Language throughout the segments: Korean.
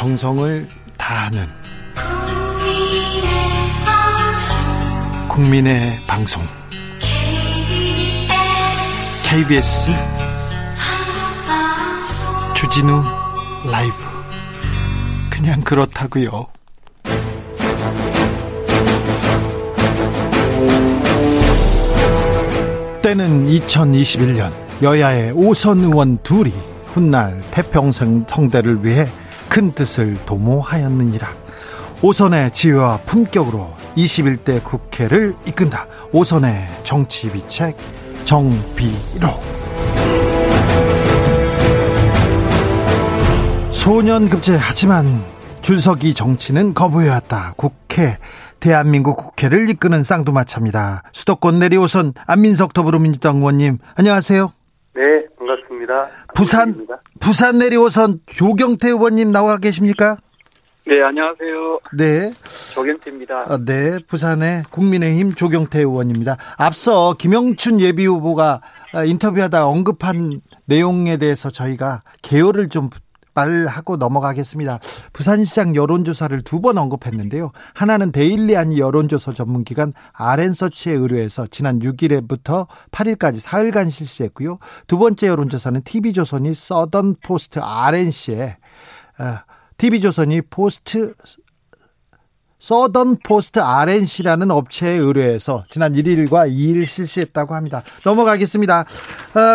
정성을 다하는 국민의 방송 KBS 주진우 라이브. 그냥 그렇다고요. 때는 2021년 여야의 오선 의원 둘이 훗날 태평성 성대를 위해 큰 뜻을 도모하였느니라. 오선의 지혜와 품격으로 21대 국회를 이끈다. 오선의 정치비책 정비로. 소년급제하지만 줄서기 정치는 거부해왔다. 국회, 대한민국 국회를 이끄는 쌍두마차입니다. 수도권 내리오선 안민석 더불어민주당 의원님, 안녕하세요. 네, 반갑습니다. 부산 내리오선 조경태 의원님 나와 계십니까? 네, 안녕하세요. 네, 조경태입니다. 네, 부산의 국민의힘 조경태 의원입니다. 앞서 김영춘 예비후보가 인터뷰하다 언급한 내용에 대해서 저희가 개요를 좀 말하고 넘어가겠습니다. 부산시장 여론조사를 두 번 언급했는데요. 하나는 데일리안 여론조사 전문기관 RN서치에 의뢰해서 지난 6일부터 8일까지 4일간 실시했고요. 두 번째 여론조사는 TV조선이 서던포스트 RNC에 TV조선이 서던포스트 RNC라는 업체에 의뢰해서 지난 1일과 2일 실시했다고 합니다. 넘어가겠습니다.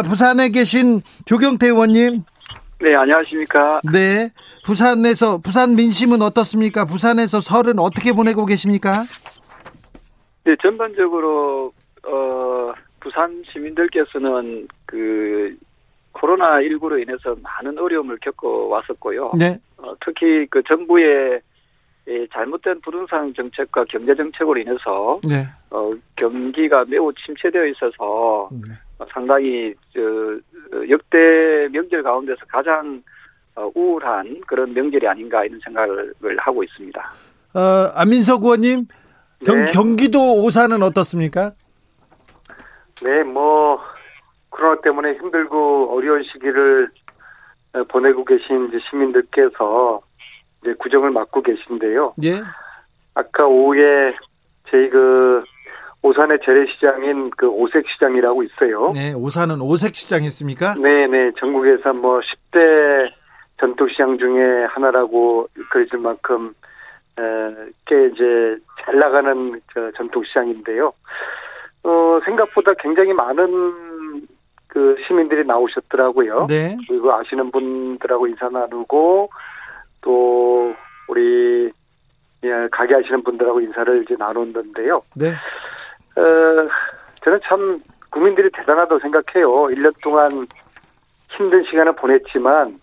부산에 계신 조경태 의원님. 네, 안녕하십니까. 네, 부산 민심은 어떻습니까? 부산에서 설은 어떻게 보내고 계십니까? 네, 전반적으로 부산 시민들께서는 그 코로나19로 인해서 많은 어려움을 겪어 왔었고요. 네. 특히 그 정부의 잘못된 부동산 정책과 경제 정책으로 인해서 네. 경기가 매우 침체되어 있어서. 네. 상당히 역대 명절 가운데서 가장 우울한 그런 명절이 아닌가 이런 생각을 하고 있습니다. 안민석 의원님, 네. 경기도 오산은 어떻습니까? 네, 뭐 코로나 때문에 힘들고 어려운 시기를 보내고 계신 이제 시민들께서 이제 구정을 맡고 계신데요. 예. 아까 오후에 저희 그 오산의 재래시장인 그 오색시장이라고 있어요. 네, 오산은 오색시장이 있습니까? 네, 전국에서 뭐 10대 전통시장 중에 하나라고 그러질 만큼 꽤 이제 잘 나가는 전통시장인데요. 생각보다 굉장히 많은 그 시민들이 나오셨더라고요. 네. 그리고 아시는 분들하고 인사 나누고 또 우리 가게 하시는 분들하고 인사를 이제 나눴는데요. 네. 저는 참 국민들이 대단하다고 생각해요. 1년 동안 힘든 시간을 보냈지만,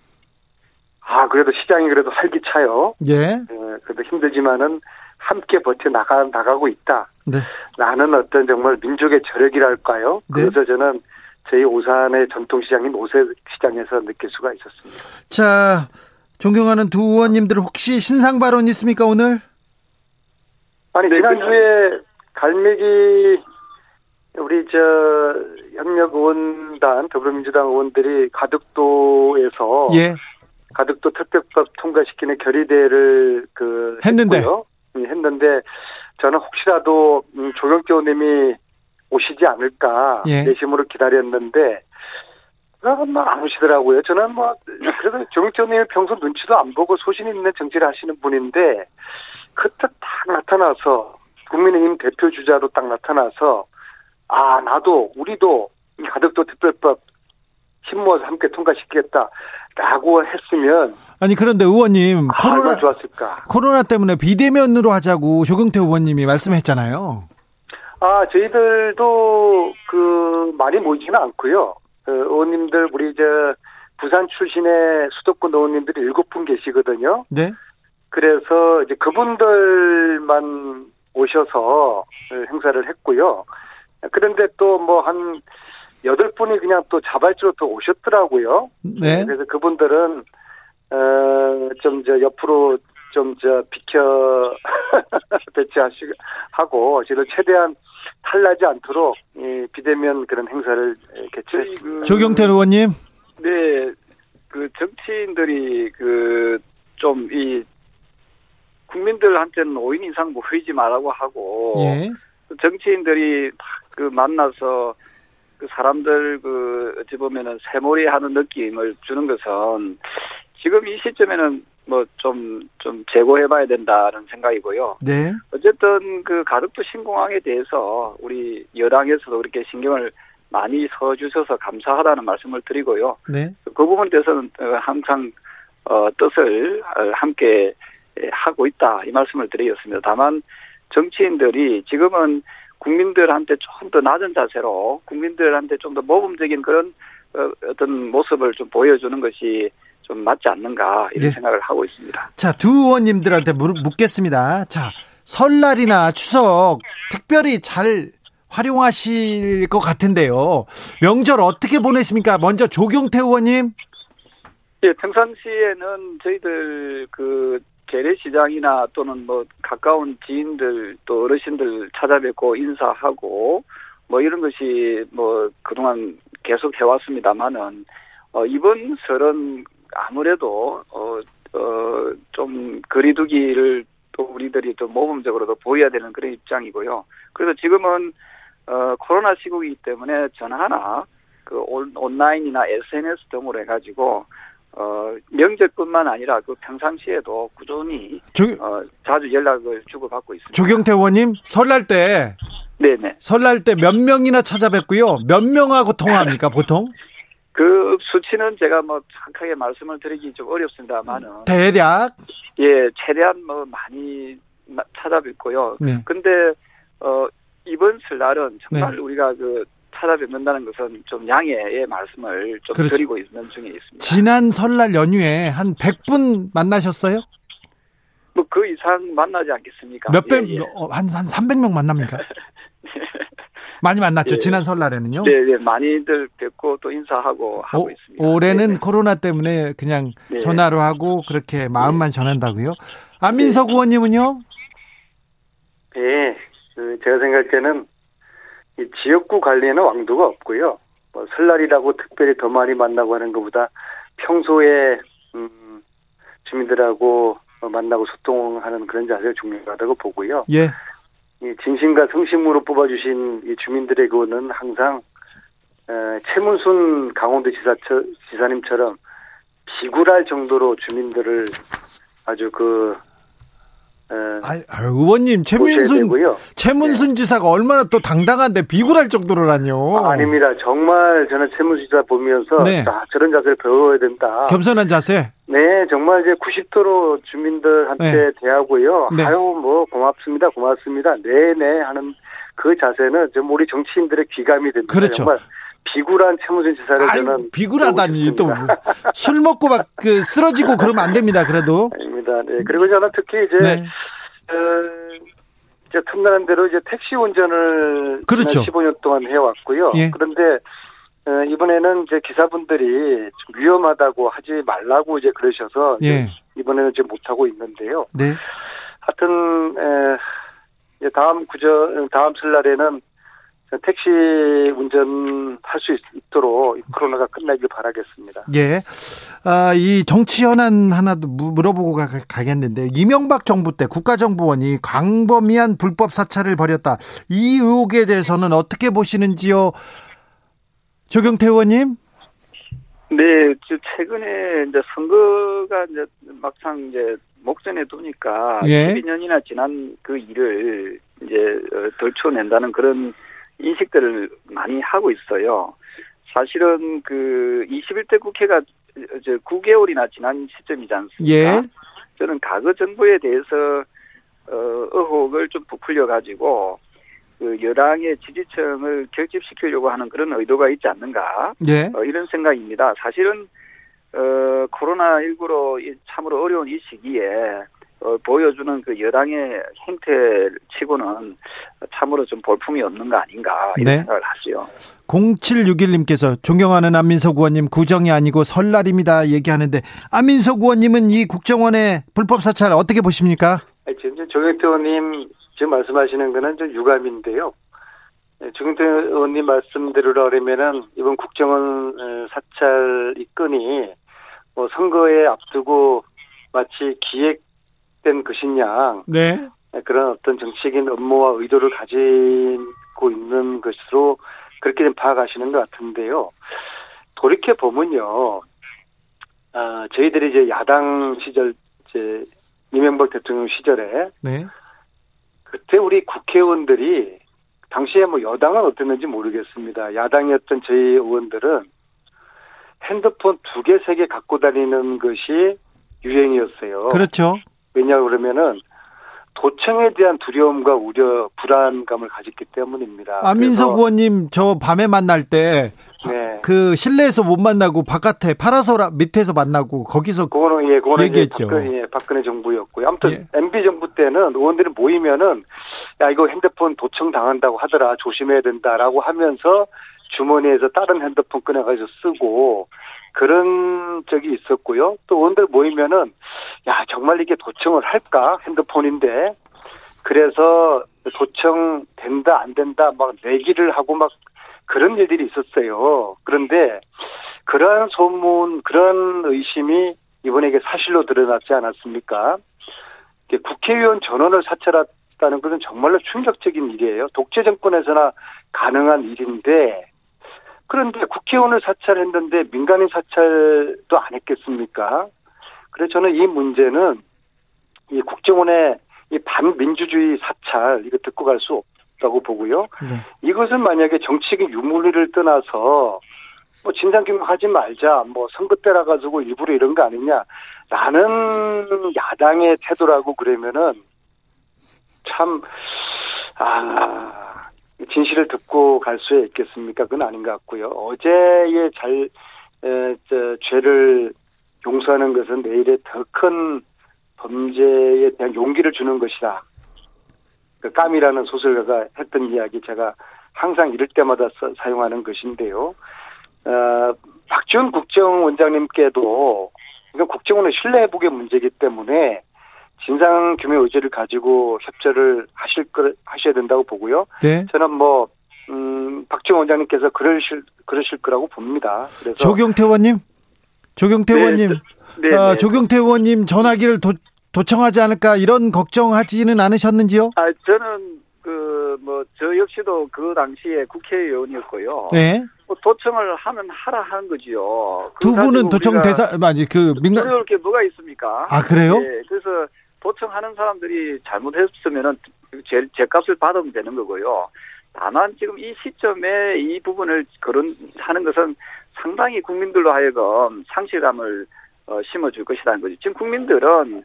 그래도 시장이 그래도 활기차요. 예. 그래도 힘들지만은 함께 나가고 있다. 네. 나는 어떤 정말 민족의 저력이랄까요? 네. 그래서 저는 저희 오산의 전통시장인 오색시장에서 느낄 수가 있었습니다. 자, 존경하는 두 의원님들 혹시 신상 발언 있습니까, 오늘? 아니, 네, 지난주에 갈매기 우리 협력 의원단 더불어민주당 의원들이 가덕도에서 예. 가덕도 특별법 통과시키는 결의대회를 했는데 저는 혹시라도 조경태 의원님이 오시지 않을까 예. 내심으로 기다렸는데 안 오시더라고요. 저는 그래도 조경태 의원님이 평소 눈치도 안 보고 소신 있는 정치를 하시는 분인데 그때 딱 나타나서. 국민의힘 대표 주자로 딱 나타나서 우리도 가덕도 특별법 힘모아서 함께 통과시키겠다라고 했으면. 아니, 그런데 의원님 얼마나 좋았을까. 코로나 때문에 비대면으로 하자고 조경태 의원님이 말씀했잖아요. 저희들도 많이 모이지는 않고요. 의원님들 우리 부산 출신의 수도권 의원님들이 7분 계시거든요. 네. 그래서 이제 그분들만 오셔서 행사를 했고요. 그런데 또 한 8분이 그냥 또 자발적으로 또 오셨더라고요. 네. 그래서 그분들은 옆으로 비켜 배치하고 저희를 최대한 탈나지 않도록 비대면 그런 행사를 개최했습니다. 조경태 의원님. 네, 정치인들이 좀 이 국민들한테는 5인 이상 모이지 말라고 하고 예. 정치인들이 그 만나서 그 사람들 그 어찌 보면은 새몰이하는 느낌을 주는 것은 지금 이 시점에는 뭐 좀 재고해봐야 된다는 생각이고요. 네. 어쨌든 그 가덕도 신공항에 대해서 우리 여당에서도 그렇게 신경을 많이 써주셔서 감사하다는 말씀을 드리고요. 네. 그 부분에 대해서는 항상 뜻을 함께 하고 있다 이 말씀을 드리겠습니다. 다만 정치인들이 지금은 국민들한테 좀 더 낮은 자세로 국민들한테 좀 더 모범적인 그런 어떤 모습을 좀 보여주는 것이 좀 맞지 않는가 이런 네. 생각을 하고 있습니다. 자, 두 의원님들한테 묻겠습니다. 자, 설날이나 추석 특별히 잘 활용하실 것 같은데요. 명절 어떻게 보내십니까? 먼저 조경태 의원님. 예, 평상시에는 저희들 그 재래시장이나 또는 뭐 가까운 지인들 또 어르신들 찾아뵙고 인사하고 뭐 이런 것이 뭐 그동안 계속 해왔습니다만은 이번 설은 아무래도 좀 거리두기를 또 우리들이 또 모범적으로도 보여야 되는 그런 입장이고요. 그래서 지금은 코로나 시국이기 때문에 전화나 그 온라인이나 SNS 등으로 해가지고 명절뿐만 아니라 그 평상시에도 꾸준히 자주 연락을 주고받고 있습니다. 조경태 의원님 설날 때 네네 설날 때 몇 명이나 찾아뵙고요. 몇 명하고 통화합니까 보통? 그 수치는 제가 뭐 정확하게 말씀을 드리기 좀 어렵습니다만은 대략 예 최대한 뭐 많이 찾아뵙고요. 그런데 네. 이번 설날은 정말 네. 우리가 그 찾아뵙는다는 것은 좀 양해의 말씀을 좀 그렇죠. 드리고 있는 중에 있습니다. 지난 설날 연휴에 한 100분 만나셨어요? 뭐 그 이상 만나지 않겠습니까? 몇 백, 예, 예. 한 300명 만납니까? 많이 만났죠. 예. 지난 설날에는요. 네, 예, 많이들 뵙고 또 인사하고 하고 있습니다. 올해는 네, 네. 코로나 때문에 그냥 네. 전화로 하고 그렇게 마음만 네. 전한다고요. 안민석 네. 의원님은요? 예, 그 제가 생각할 때는 이 지역구 관리에는 왕도가 없고요. 뭐 설날이라고 특별히 더 많이 만나고 하는 것보다 평소에 주민들하고 만나고 소통하는 그런 자세가 중요하다고 보고요. 예. 이 진심과 성심으로 뽑아주신 이 주민들의 그거는 항상 최문순 강원도 지사님처럼 비굴할 정도로 주민들을 아주 그 의원님 최문순 네. 지사가 얼마나 또 당당한데 비굴할 정도로라뇨. 아닙니다. 정말 저는 최문순 지사 보면서 네. 저런 자세를 배워야 된다. 겸손한 자세. 네, 정말 이제 90도로 주민들한테 네. 대하고요. 네. 아유 뭐 고맙습니다. 네네 하는 그 자세는 좀 우리 정치인들의 귀감이 됩니다. 그렇죠. 정말 비굴한 최문순 지사를 저는 비굴하다니 또 술 먹고 막 그 쓰러지고 그러면 안 됩니다. 그래도. 네. 그리고 저는 특히 이제, 네. 이제 틈나는 대로 이제 택시 운전을 그렇죠. 15년 동안 해왔고요. 예. 그런데, 이번에는 이제 기사분들이 좀 위험하다고 하지 말라고 이제 그러셔서, 예. 이번에는 지금 못하고 있는데요. 네. 하여튼, 이제 다음 설날에는 택시 운전할 수 있도록 코로나가 끝나길 바라겠습니다. 예. 이 정치 현안 하나도 물어보고 가겠는데 이명박 정부 때 국가정보원이 광범위한 불법 사찰을 벌였다. 이 의혹에 대해서는 어떻게 보시는지요? 조경태 의원님? 네, 최근에 이제 선거가 이제 막상 이제 목전에 두니까 예. 12년이나 지난 그 일을 이제 덜쳐낸다는 그런 인식들을 많이 하고 있어요. 사실은 그 21대 국회가 이제 9개월이나 지난 시점이지 않습니까? 예. 저는 과거 정부에 대해서 의혹을 좀 부풀려 가지고 그 여당의 지지층을 결집시키려고 하는 그런 의도가 있지 않는가? 예. 이런 생각입니다. 사실은 코로나19로 참으로 어려운 이 시기에 보여주는 그 여당의 행태치고는 참으로 좀 볼품이 없는 거 아닌가 이런 네. 생각을 하죠. 0761님께서 존경하는 안민석 의원님 구정이 아니고 설날입니다 얘기하는데 안민석 의원님은 이 국정원의 불법 사찰 어떻게 보십니까? 지금 조경태 의원님 지금 말씀하시는 거는 좀 유감인데요. 조경태 의원님 말씀대로 하려면은 이번 국정원 사찰 이 건이 뭐 선거에 앞두고 마치 기획된 것이냐 네. 그런 어떤 정치적인 업무와 의도를 가지고 있는 것으로 그렇게 좀 파악하시는 것 같은데요. 돌이켜 보면요, 저희들이 이제 야당 시절, 이제 이명박 대통령 시절에 네. 그때 우리 국회의원들이 당시에 뭐 여당은 어땠는지 모르겠습니다. 야당이었던 저희 의원들은 핸드폰 2개, 3개 갖고 다니는 것이 유행이었어요. 그렇죠. 왜냐 그러면은 도청에 대한 두려움과 우려, 불안감을 가졌기 때문입니다. 안민석 의원님 저 밤에 만날 때 그 실내에서 못 만나고 바깥에 파라솔 밑에서 만나고 거기서 그거는 그거는 얘기했죠. 박근혜 정부였고요. 아무튼 MB 정부 때는 의원들이 모이면은 야 이거 핸드폰 도청 당한다고 하더라 조심해야 된다라고 하면서 주머니에서 다른 핸드폰 꺼내가지고 쓰고 그런 적이 있었고요. 또 의원들 모이면은 야 정말 이게 도청을 할까 핸드폰인데 그래서 도청 된다 안 된다 막 내기를 하고 막 그런 일들이 있었어요. 그런데 그러한 소문, 그런 의심이 이번에 이게 사실로 드러났지 않았습니까? 국회의원 전원을 사찰했다는 것은 정말로 충격적인 일이에요. 독재 정권에서나 가능한 일인데 그런데 국회의원을 사찰했는데 민간인 사찰도 안 했겠습니까? 그래서 저는 이 문제는 이 국정원의 이 반민주주의 사찰 이거 듣고 갈 수 없다고 보고요. 네. 이것은 만약에 정치적인 유물리를 떠나서 뭐 진상규명하지 말자, 뭐 선거 때라 가지고 일부러 이런 거 아니냐라는 야당의 태도라고 그러면은 참 진실을 듣고 갈 수 있겠습니까? 그건 아닌 것 같고요. 어제의 죄를 용서하는 것은 내일의 더 큰 범죄에 대한 용기를 주는 것이다. 그 까미라는 소설가가 했던 이야기 제가 항상 이럴 때마다 사용하는 것인데요. 박지원 국정원장님께도 이건 국정원의 신뢰 회복의 문제이기 때문에 진상규명 의지를 가지고 협조를 하셔야 된다고 보고요. 네. 저는 뭐 박지원 원장님께서 그러실 거라고 봅니다. 그래서 조경태 의원님, 조경태 의원님 전화기를 도청하지 않을까 이런 걱정하지는 않으셨는지요? 저는 저 역시도 그 당시에 국회의원이었고요. 네. 도청을 하면 하라 하는 거지요. 두 분은 도청 대사 아니 그 민간 그럴 게 뭐가 있습니까? 아 그래요? 네. 그래서 도청하는 사람들이 잘못했으면은 죄값을 받으면 되는 거고요. 다만 지금 이 시점에 이 부분을 거론하는 것은 상당히 국민들로 하여금 상실감을 심어줄 것이라는 거죠. 지금 국민들은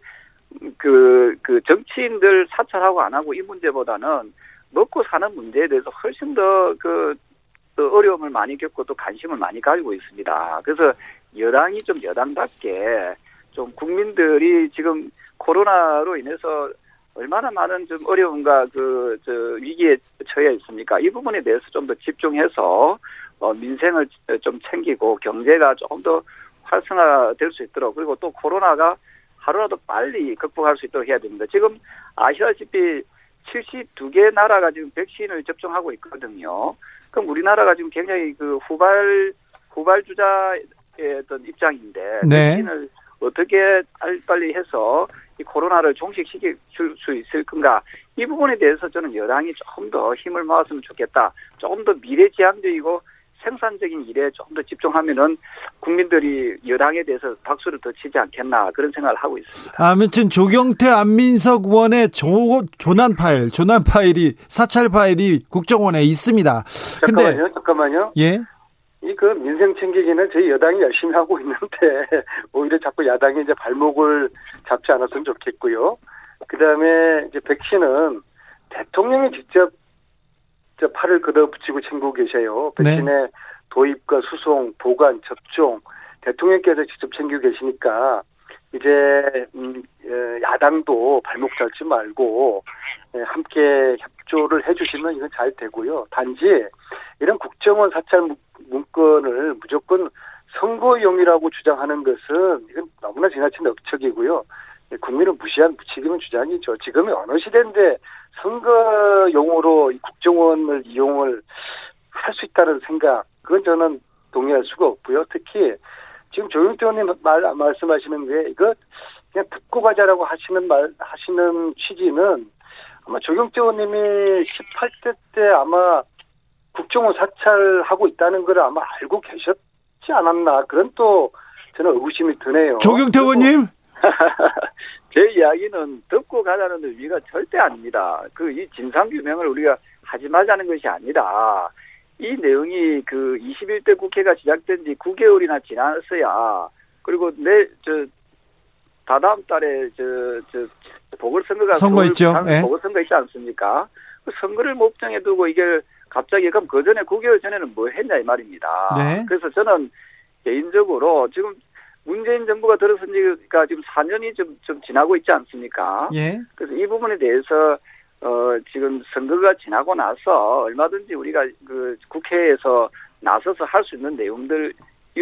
그 정치인들 사찰하고 안 하고 이 문제보다는 먹고 사는 문제에 대해서 훨씬 더 어려움을 많이 겪고 또 관심을 많이 가지고 있습니다. 그래서 여당이 좀 여당답게 좀 국민들이 지금 코로나로 인해서 얼마나 많은 좀 어려움과 위기에 처해 있습니까? 이 부분에 대해서 좀 더 집중해서 민생을 좀 챙기고 경제가 좀 더 활성화될 수 있도록 그리고 또 코로나가 하루라도 빨리 극복할 수 있도록 해야 됩니다. 지금 아시다시피 72개 나라가 지금 백신을 접종하고 있거든요. 그럼 우리나라가 지금 굉장히 그 후발주자의 어떤 입장인데 네. 백신을 어떻게 빨리 해서 이 코로나를 종식시킬 수 있을 건가? 이 부분에 대해서 저는 여당이 조금 더 힘을 모았으면 좋겠다. 조금 더 미래지향적이고 생산적인 일에 조금 더 집중하면은 국민들이 여당에 대해서 박수를 더 치지 않겠나 그런 생각을 하고 있습니다. 아무튼 조경태 안민석 의원의 사찰 파일이 국정원에 있습니다. 잠깐만요. 예. 이 민생 챙기기는 저희 여당이 열심히 하고 있는데 오히려 자꾸 야당이 이제 발목을 잡지 않았으면 좋겠고요. 그다음에 이제 백신은 대통령이 직접 팔을 걷어붙이고 챙기고 계세요. 백신의 네. 도입과 수송, 보관, 접종 대통령께서 직접 챙기고 계시니까 이제 야당도 발목 잡지 말고 함께 협조를 해주시면 이건 잘 되고요. 단지 이런 국정원 사찰 문건을 무조건 선거용이라고 주장하는 것은 이건 너무나 지나친 억측이고요. 국민을 무시한 무책임한 주장이죠. 지금이 어느 시대인데 선거용으로 국정원을 이용을 할 수 있다는 생각, 그건 저는 동의할 수가 없고요. 특히 지금 조경태 의원님 말씀하시는 게 이거 그냥 듣고 가자라고 하시는 취지는 아마 조경태 의원님이 18대 때 아마 국정원 사찰하고 있다는 걸 아마 알고 계셨지 않았나, 그런 또 저는 의구심이 드네요. 조경태 의원님? 제 이야기는 듣고 가자는 의미가 절대 아닙니다. 그 이 진상규명을 우리가 하지 말자는 것이 아니라, 이 내용이 그 21대 국회가 시작된 지 9개월이나 지났어야, 그리고 다다음 달에 보궐선거가 선거했죠. 보궐선거 있지 않습니까? 그 선거를 목정해 두고 이게 갑자기, 그럼 그 전에 9개월 전에는 뭐 했냐 이 말입니다. 네. 그래서 저는 개인적으로 지금 문재인 정부가 들어선 지가 지금 4년이 좀 지나고 있지 않습니까? 예. 그래서 이 부분에 대해서 지금 선거가 지나고 나서 얼마든지 우리가 그 국회에서 나서서 할 수 있는 내용들일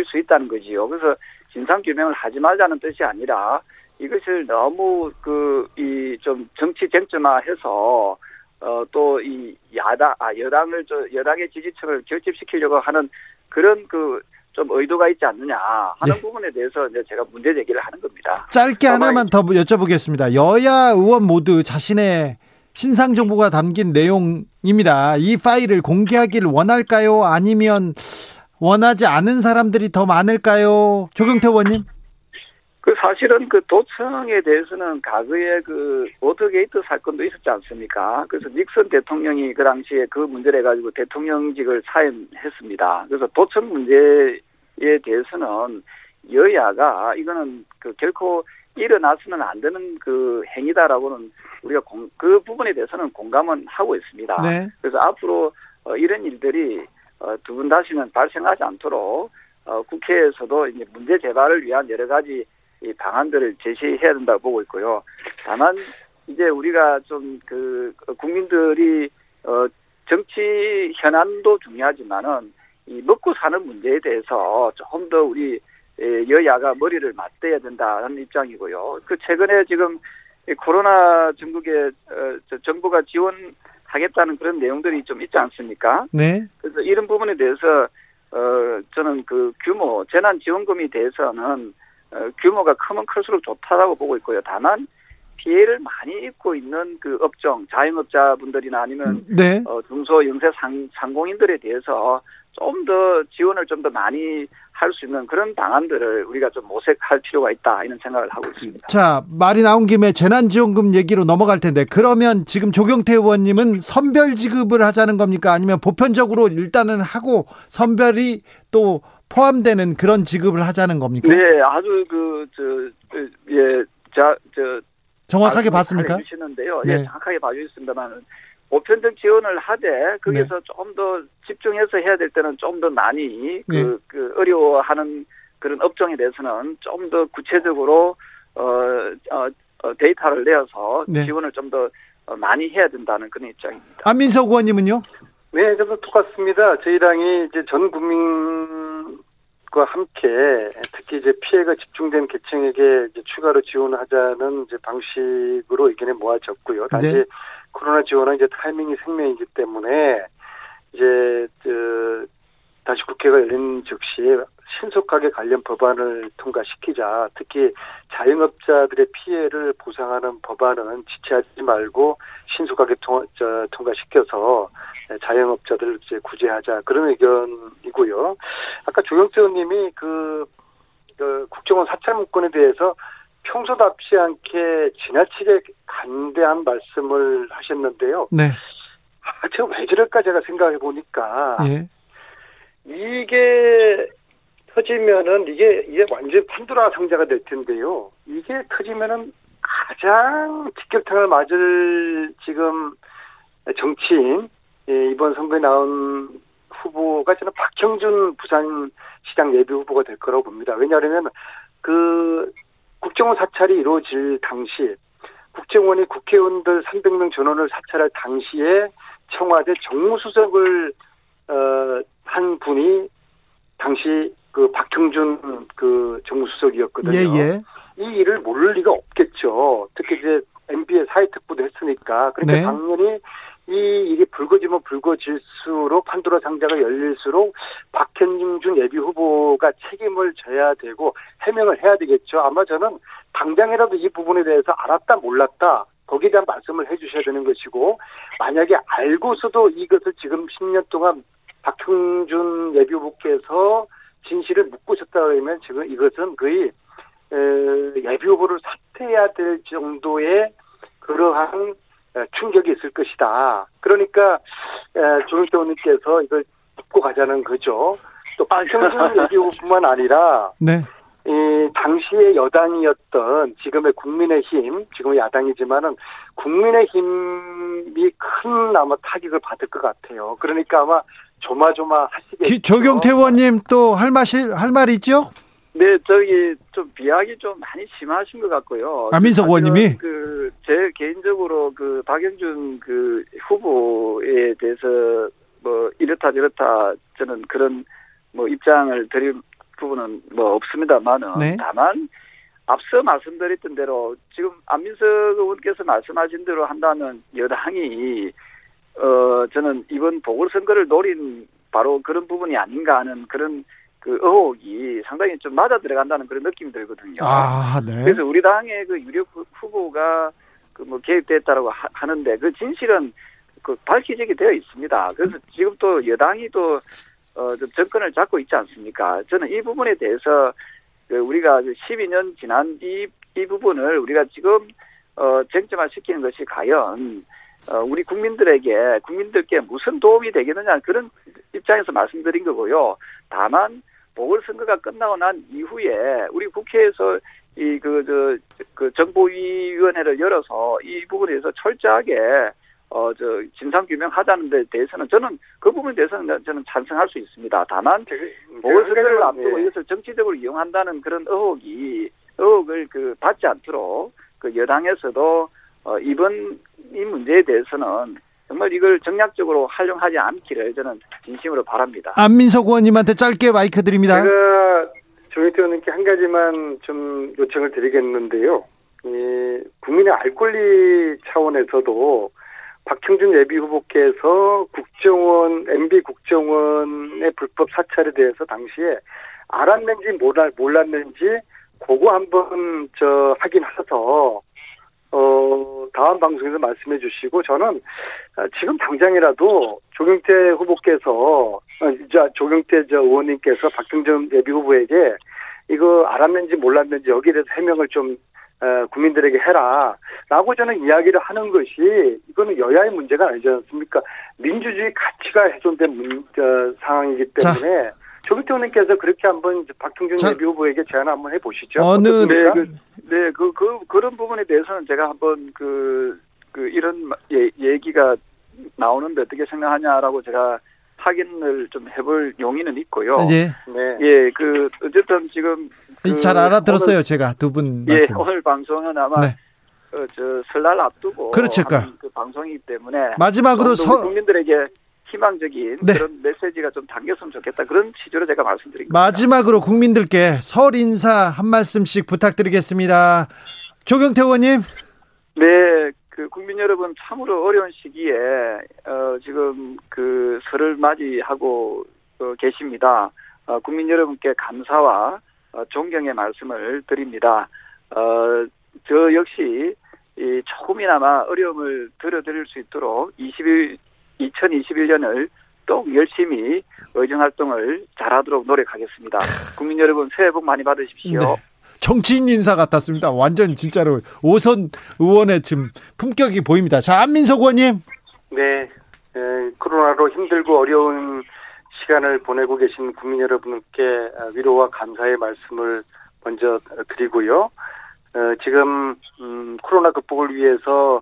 수 있다는 거지요. 그래서 진상규명을 하지 말자는 뜻이 아니라, 이것을 너무 좀 정치 쟁점화해서 또 이 여당의 지지층을 결집시키려고 하는 그런 좀 의도가 있지 않느냐 하는 부분에 대해서 이제 제가 문제 제기를 하는 겁니다. 짧게 하나만 더 여쭤보겠습니다. 여야 의원 모두 자신의 신상 정보가 담긴 내용입니다. 이 파일을 공개하기를 원할까요? 아니면 원하지 않은 사람들이 더 많을까요? 조경태 의원님? 사실은 도청에 대해서는 과거에 워터게이트 사건도 있었지 않습니까? 그래서 닉슨 대통령이 그 당시에 그 문제를 가지고 대통령직을 사임했습니다. 그래서 도청 문제에 대해서는 여야가 이거는 결코 일어나서는 안 되는 행위다라고는 우리가 그 부분에 대해서는 공감은 하고 있습니다. 네. 그래서 앞으로 이런 일들이 두 분 다시는 발생하지 않도록 국회에서도 이제 문제 제기를 위한 여러 가지 이 방안들을 제시해야 된다고 보고 있고요. 다만 이제 우리가 좀 국민들이 정치 현안도 중요하지만은 이 먹고 사는 문제에 대해서 조금 더 우리 여야가 머리를 맞대야 된다는 입장이고요. 최근에 지금 코로나 전국에 정부가 지원하겠다는 그런 내용들이 좀 있지 않습니까? 네. 그래서 이런 부분에 대해서 저는 규모 재난지원금에 대해서는 규모가 크면 클수록 좋다라고 보고 있고요. 다만 피해를 많이 입고 있는 업종, 자영업자분들이나 아니면 네. 중소 영세 상공인들에 대해서 좀 더 지원을 좀 더 많이 할 수 있는 그런 방안들을 우리가 좀 모색할 필요가 있다, 이런 생각을 하고 있습니다. 자, 말이 나온 김에 재난지원금 얘기로 넘어갈 텐데, 그러면 지금 조경태 의원님은 선별 지급을 하자는 겁니까? 아니면 보편적으로 일단은 하고 선별이 또 포함되는 그런 지급을 하자는 겁니까? 네, 아주 정확하게 봤습니까? 주시는데요. 네. 예, 정확하게 봐주셨습니다만, 보편적 지원을 하되 거기에서 네. 좀 더 집중해서 해야 될 때는 좀 더 많이 어려워하는 그런 업종에 대해서는 좀 더 구체적으로 데이터를 내어서 네. 지원을 좀 더 많이 해야 된다는 그런 입장입니다. 안민석 의원님은요? 네, 저도 똑같습니다. 저희 당이 이제 전 국민과 함께 특히 이제 피해가 집중된 계층에게 이제 추가로 지원하자는 이제 방식으로 의견이 모아졌고요. 단지 네. 코로나 지원은 이제 타이밍이 생명이기 때문에 이제 다시 국회가 열린 즉시 신속하게 관련 법안을 통과시키자. 특히 자영업자들의 피해를 보상하는 법안은 지체하지 말고 신속하게 통과시켜서 자영업자들을 이제 구제하자, 그런 의견이고요. 아까 조경태 의원님이 국정원 사찰 문건에 대해서 평소답지 않게 지나치게 간대한 말씀을 하셨는데요. 네. 제가 왜 저럴까 제가 생각해 보니까 예. 이게 터지면은 이게 완전 판도라 상자가 될 텐데요. 이게 터지면은 가장 직격탄을 맞을 지금 정치인, 이번 선거에 나온 후보가 저는 박형준 부산시장 예비 후보가 될 거라고 봅니다. 왜냐하면 국정원 사찰이 이루어질 당시, 국정원이 국회의원들 300명 전원을 사찰할 당시에 청와대 정무수석을 한 분이 당시 박형준 정무수석이었거든요. 예. 이 일을 모를 리가 없겠죠. 특히 이제 MB의 사회특보도 했으니까. 그러니까 네. 당연히 일이 불거지면 불거질수록 판도라 상자가 열릴수록 박형준 예비 후보가 책임을 져야 되고 해명을 해야 되겠죠. 아마 저는 당장이라도 이 부분에 대해서 알았다 몰랐다 거기에 대한 말씀을 해 주셔야 되는 것이고, 만약에 알고서도 이것을 지금 10년 동안 박형준 예비 후보께서 진실을 묻고셨다 그러면 지금 이것은 거의 예비 후보를 사퇴해야 될 정도의 그러한 충격이 있을 것이다. 그러니까 조경태 의원님께서 이걸 짚고 가자는 거죠. 또 박형준 예비 후보뿐만 아니라 네. 이 당시의 여당이었던 지금의 국민의힘, 지금의 야당이지만은 국민의힘이 큰 아마 타격을 받을 것 같아요. 그러니까 아마 조마조마하시겠죠. 조경태 의원님 또 할 말이 있죠? 네, 저기 좀 비약이 좀 많이 심하신 것 같고요. 안민석 의원님이 그 제 개인적으로 그 박형준 그 후보에 대해서 뭐 이렇다 저렇다 저는 그런 뭐 입장을 드릴 부분은 뭐 없습니다만은 네. 다만 앞서 말씀드렸던 대로 지금 안민석 의원께서 말씀하신 대로 한다면 여당이 저는 이번 보궐선거를 노린 바로 그런 부분이 아닌가 하는 그런 그 의혹이 상당히 좀 맞아 들어간다는 그런 느낌이 들거든요. 아, 네. 그래서 우리 당의 그 유력 후보가 그 뭐 개입됐다라고 하는데 그 진실은 그 밝히지게 되어 있습니다. 그래서 지금 또 여당이 또 좀 정권을 잡고 있지 않습니까? 저는 이 부분에 대해서 우리가 12년 지난 이 부분을 우리가 지금 쟁점화시키는 것이 과연 우리 국민들께 무슨 도움이 되겠느냐 그런 입장에서 말씀드린 거고요. 다만 보궐선거가 끝나고 난 이후에 우리 국회에서 이 그 정보위원회를 열어서 이 부분에 대해서 철저하게 진상규명하자는 데 대해서는 저는 그 부분에 대해서는 저는 찬성할 수 있습니다. 다만 보궐선거를 앞두고 이것을 정치적으로 이용한다는 그런 의혹을 그 받지 않도록 그 여당에서도 이번 이 문제에 대해서는 정말 이걸 정략적으로 활용하지 않기를 저는 진심으로 바랍니다. 안민석 의원님한테 짧게 마이크 드립니다. 제가 조경태 의원님께 한 가지만 좀 요청을 드리겠는데요. 국민의 알 권리 차원에서도 박형준 예비후보께서 MB 국정원의 불법 사찰에 대해서 당시에 알았는지 몰랐는지 그거 한번 확인하셔서 다음 방송에서 말씀해 주시고, 저는 지금 당장이라도 조경태 의원님께서 박형준 예비후보에게 이거 알았는지 몰랐는지 여기에 대해서 해명을 좀 국민들에게 해라 라고 저는 이야기를 하는 것이, 이거는 여야의 문제가 아니지 않습니까? 민주주의 가치가 훼손된 상황이기 때문에 자. 조경태 의원님께서 그렇게 한번 박형준 예비 후보에게 제안을 한번 해보시죠. 그런 부분에 대해서는 제가 한번 이런 얘기가 나오는데 어떻게 생각하냐라고 제가 확인을 좀 해볼 용의는 있고요. 네. 예, 어쨌든 지금. 잘 알아들었어요, 제가 두 분. 예, 오늘 방송은 아마. 네. 설날 앞두고. 그렇죠. 방송이기 때문에. 마지막으로 국민들에게 희망적인 네. 그런 메시지가 좀 담겼으면 좋겠다. 그런 취지로 제가 말씀드린 겁니다. 마지막으로 국민들께 설 인사 한 말씀씩 부탁드리겠습니다. 조경태 의원님. 네. 국민 여러분 참으로 어려운 시기에 지금 설을 맞이하고 계십니다. 국민 여러분께 감사와 존경의 말씀을 드립니다. 저 역시 이 조금이나마 어려움을 들어드릴 수 있도록 2021년을 또 열심히 의정활동을 잘하도록 노력하겠습니다. 국민 여러분 새해 복 많이 받으십시오. 네. 정치인 인사 같았습니다. 완전 진짜로 오선 의원의 지금 품격이 보입니다. 자, 안민석 의원님. 네. 코로나로 힘들고 어려운 시간을 보내고 계신 국민 여러분께 위로와 감사의 말씀을 먼저 드리고요. 지금 코로나 극복을 위해서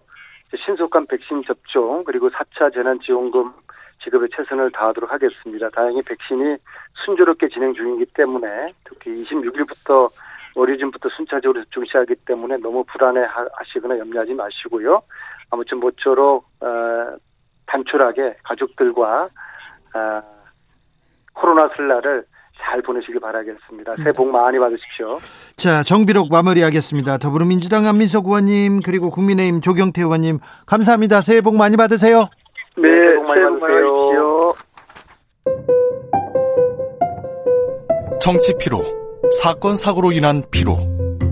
신속한 백신 접종 그리고 4차 재난지원금 지급에 최선을 다하도록 하겠습니다. 다행히 백신이 순조롭게 진행 중이기 때문에 특히 26일부터 월요일부터 순차적으로 접종 시작하기 때문에 너무 불안해하시거나 염려하지 마시고요. 아무튼 모쪼록 단촐하게 가족들과 코로나 설날을 잘 보내시길 바라겠습니다. 새해 복 많이 받으십시오. 자, 정비록 마무리하겠습니다. 더불어민주당 안민석 의원님 그리고 국민의힘 조경태 의원님 감사합니다. 새해 복 많이 받으세요. 네, 새해 복 많이 받으세요. 정치 피로, 사건 사고로 인한 피로,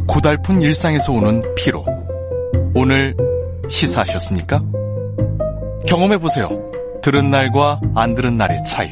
고달픈 일상에서 오는 피로. 오늘 시사하셨습니까? 경험해보세요. 들은 날과 안 들은 날의 차이.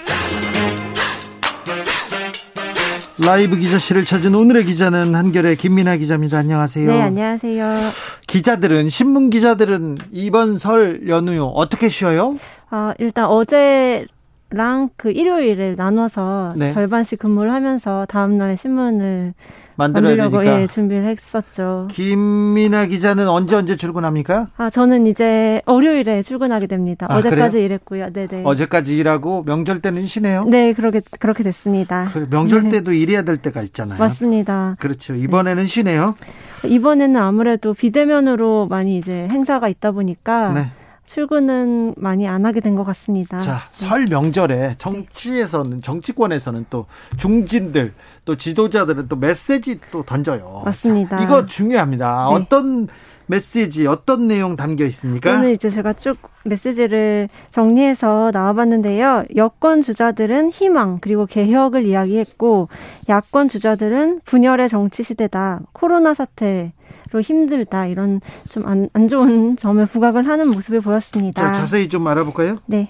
라이브 기자실을 찾은 오늘의 기자는 한겨레 김민아 기자입니다. 안녕하세요. 네, 안녕하세요. 기자들은, 신문 기자들은 이번 설 연휴 어떻게 쉬어요? 일단 어제랑 그 일요일을 나눠서 네. 절반씩 근무를 하면서 다음날 신문을 만들려고 예, 준비를 했었죠. 김민아 기자는 언제 출근합니까? 저는 이제 월요일에 출근하게 됩니다. 어제까지 그래요? 일했고요. 네네. 어제까지 일하고 명절 때는 쉬네요. 네, 그렇게 됐습니다. 명절 때도 네. 일해야 될 때가 있잖아요. 맞습니다. 그렇죠. 이번에는 네. 쉬네요. 이번에는 아무래도 비대면으로 많이 이제 행사가 있다 보니까 네. 출근은 많이 안 하게 된 것 같습니다. 자, 설 명절에 정치에서는, 정치권에서는 또 중진들, 또 지도자들은 또 메시지 또 던져요. 맞습니다. 자, 이거 중요합니다. 네. 어떤 메시지, 어떤 내용 담겨 있습니까? 오늘 이제 제가 쭉 메시지를 정리해서 나와봤는데요. 여권 주자들은 희망 그리고 개혁을 이야기했고, 야권 주자들은 분열의 정치 시대다, 코로나 사태 로 힘들다, 이런 좀 안 좋은 점을 부각을 하는 모습을 보였습니다. 자, 자세히 좀 알아볼까요? 네.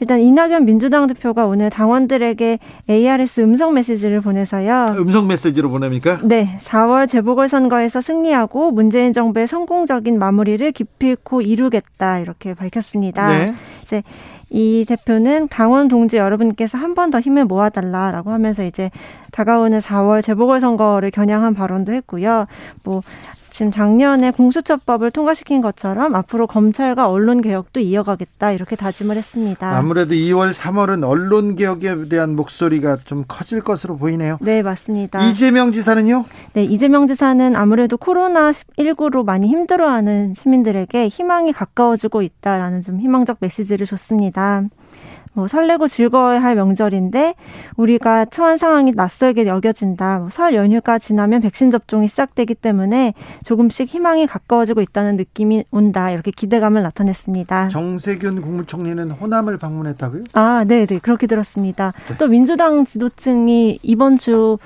일단 이낙연 민주당 대표가 오늘 당원들에게 ARS 음성 메시지를 보내서요. 음성 메시지로 보냅니까? 네. 4월 재보궐선거에서 승리하고 문재인 정부의 성공적인 마무리를 기필코 이루겠다, 이렇게 밝혔습니다. 네. 이제 이 대표는 당원 동지 여러분께서 한 번 더 힘을 모아달라라고 하면서 이제 다가오는 4월 재보궐선거를 겨냥한 발언도 했고요. 뭐 지금 작년에 공수처법을 통과시킨 것처럼 앞으로 검찰과 언론개혁도 이어가겠다, 이렇게 다짐을 했습니다. 아무래도 2월, 3월은 언론개혁에 대한 목소리가 좀 커질 것으로 보이네요. 네, 맞습니다. 이재명 지사는요? 네, 이재명 지사는 아무래도 코로나19로 많이 힘들어하는 시민들에게 희망이 가까워지고 있다라는 좀 희망적 메시지를 줬습니다. 뭐 설레고 즐거워야 할 명절인데 우리가 처한 상황이 낯설게 여겨진다. 뭐 설 연휴가 지나면 백신 접종이 시작되기 때문에 조금씩 희망이 가까워지고 있다는 느낌이 온다, 이렇게 기대감을 나타냈습니다. 정세균 국무총리는 호남을 방문했다고요? 네네, 그렇게 들었습니다. 네. 또 민주당 지도층이 이번 주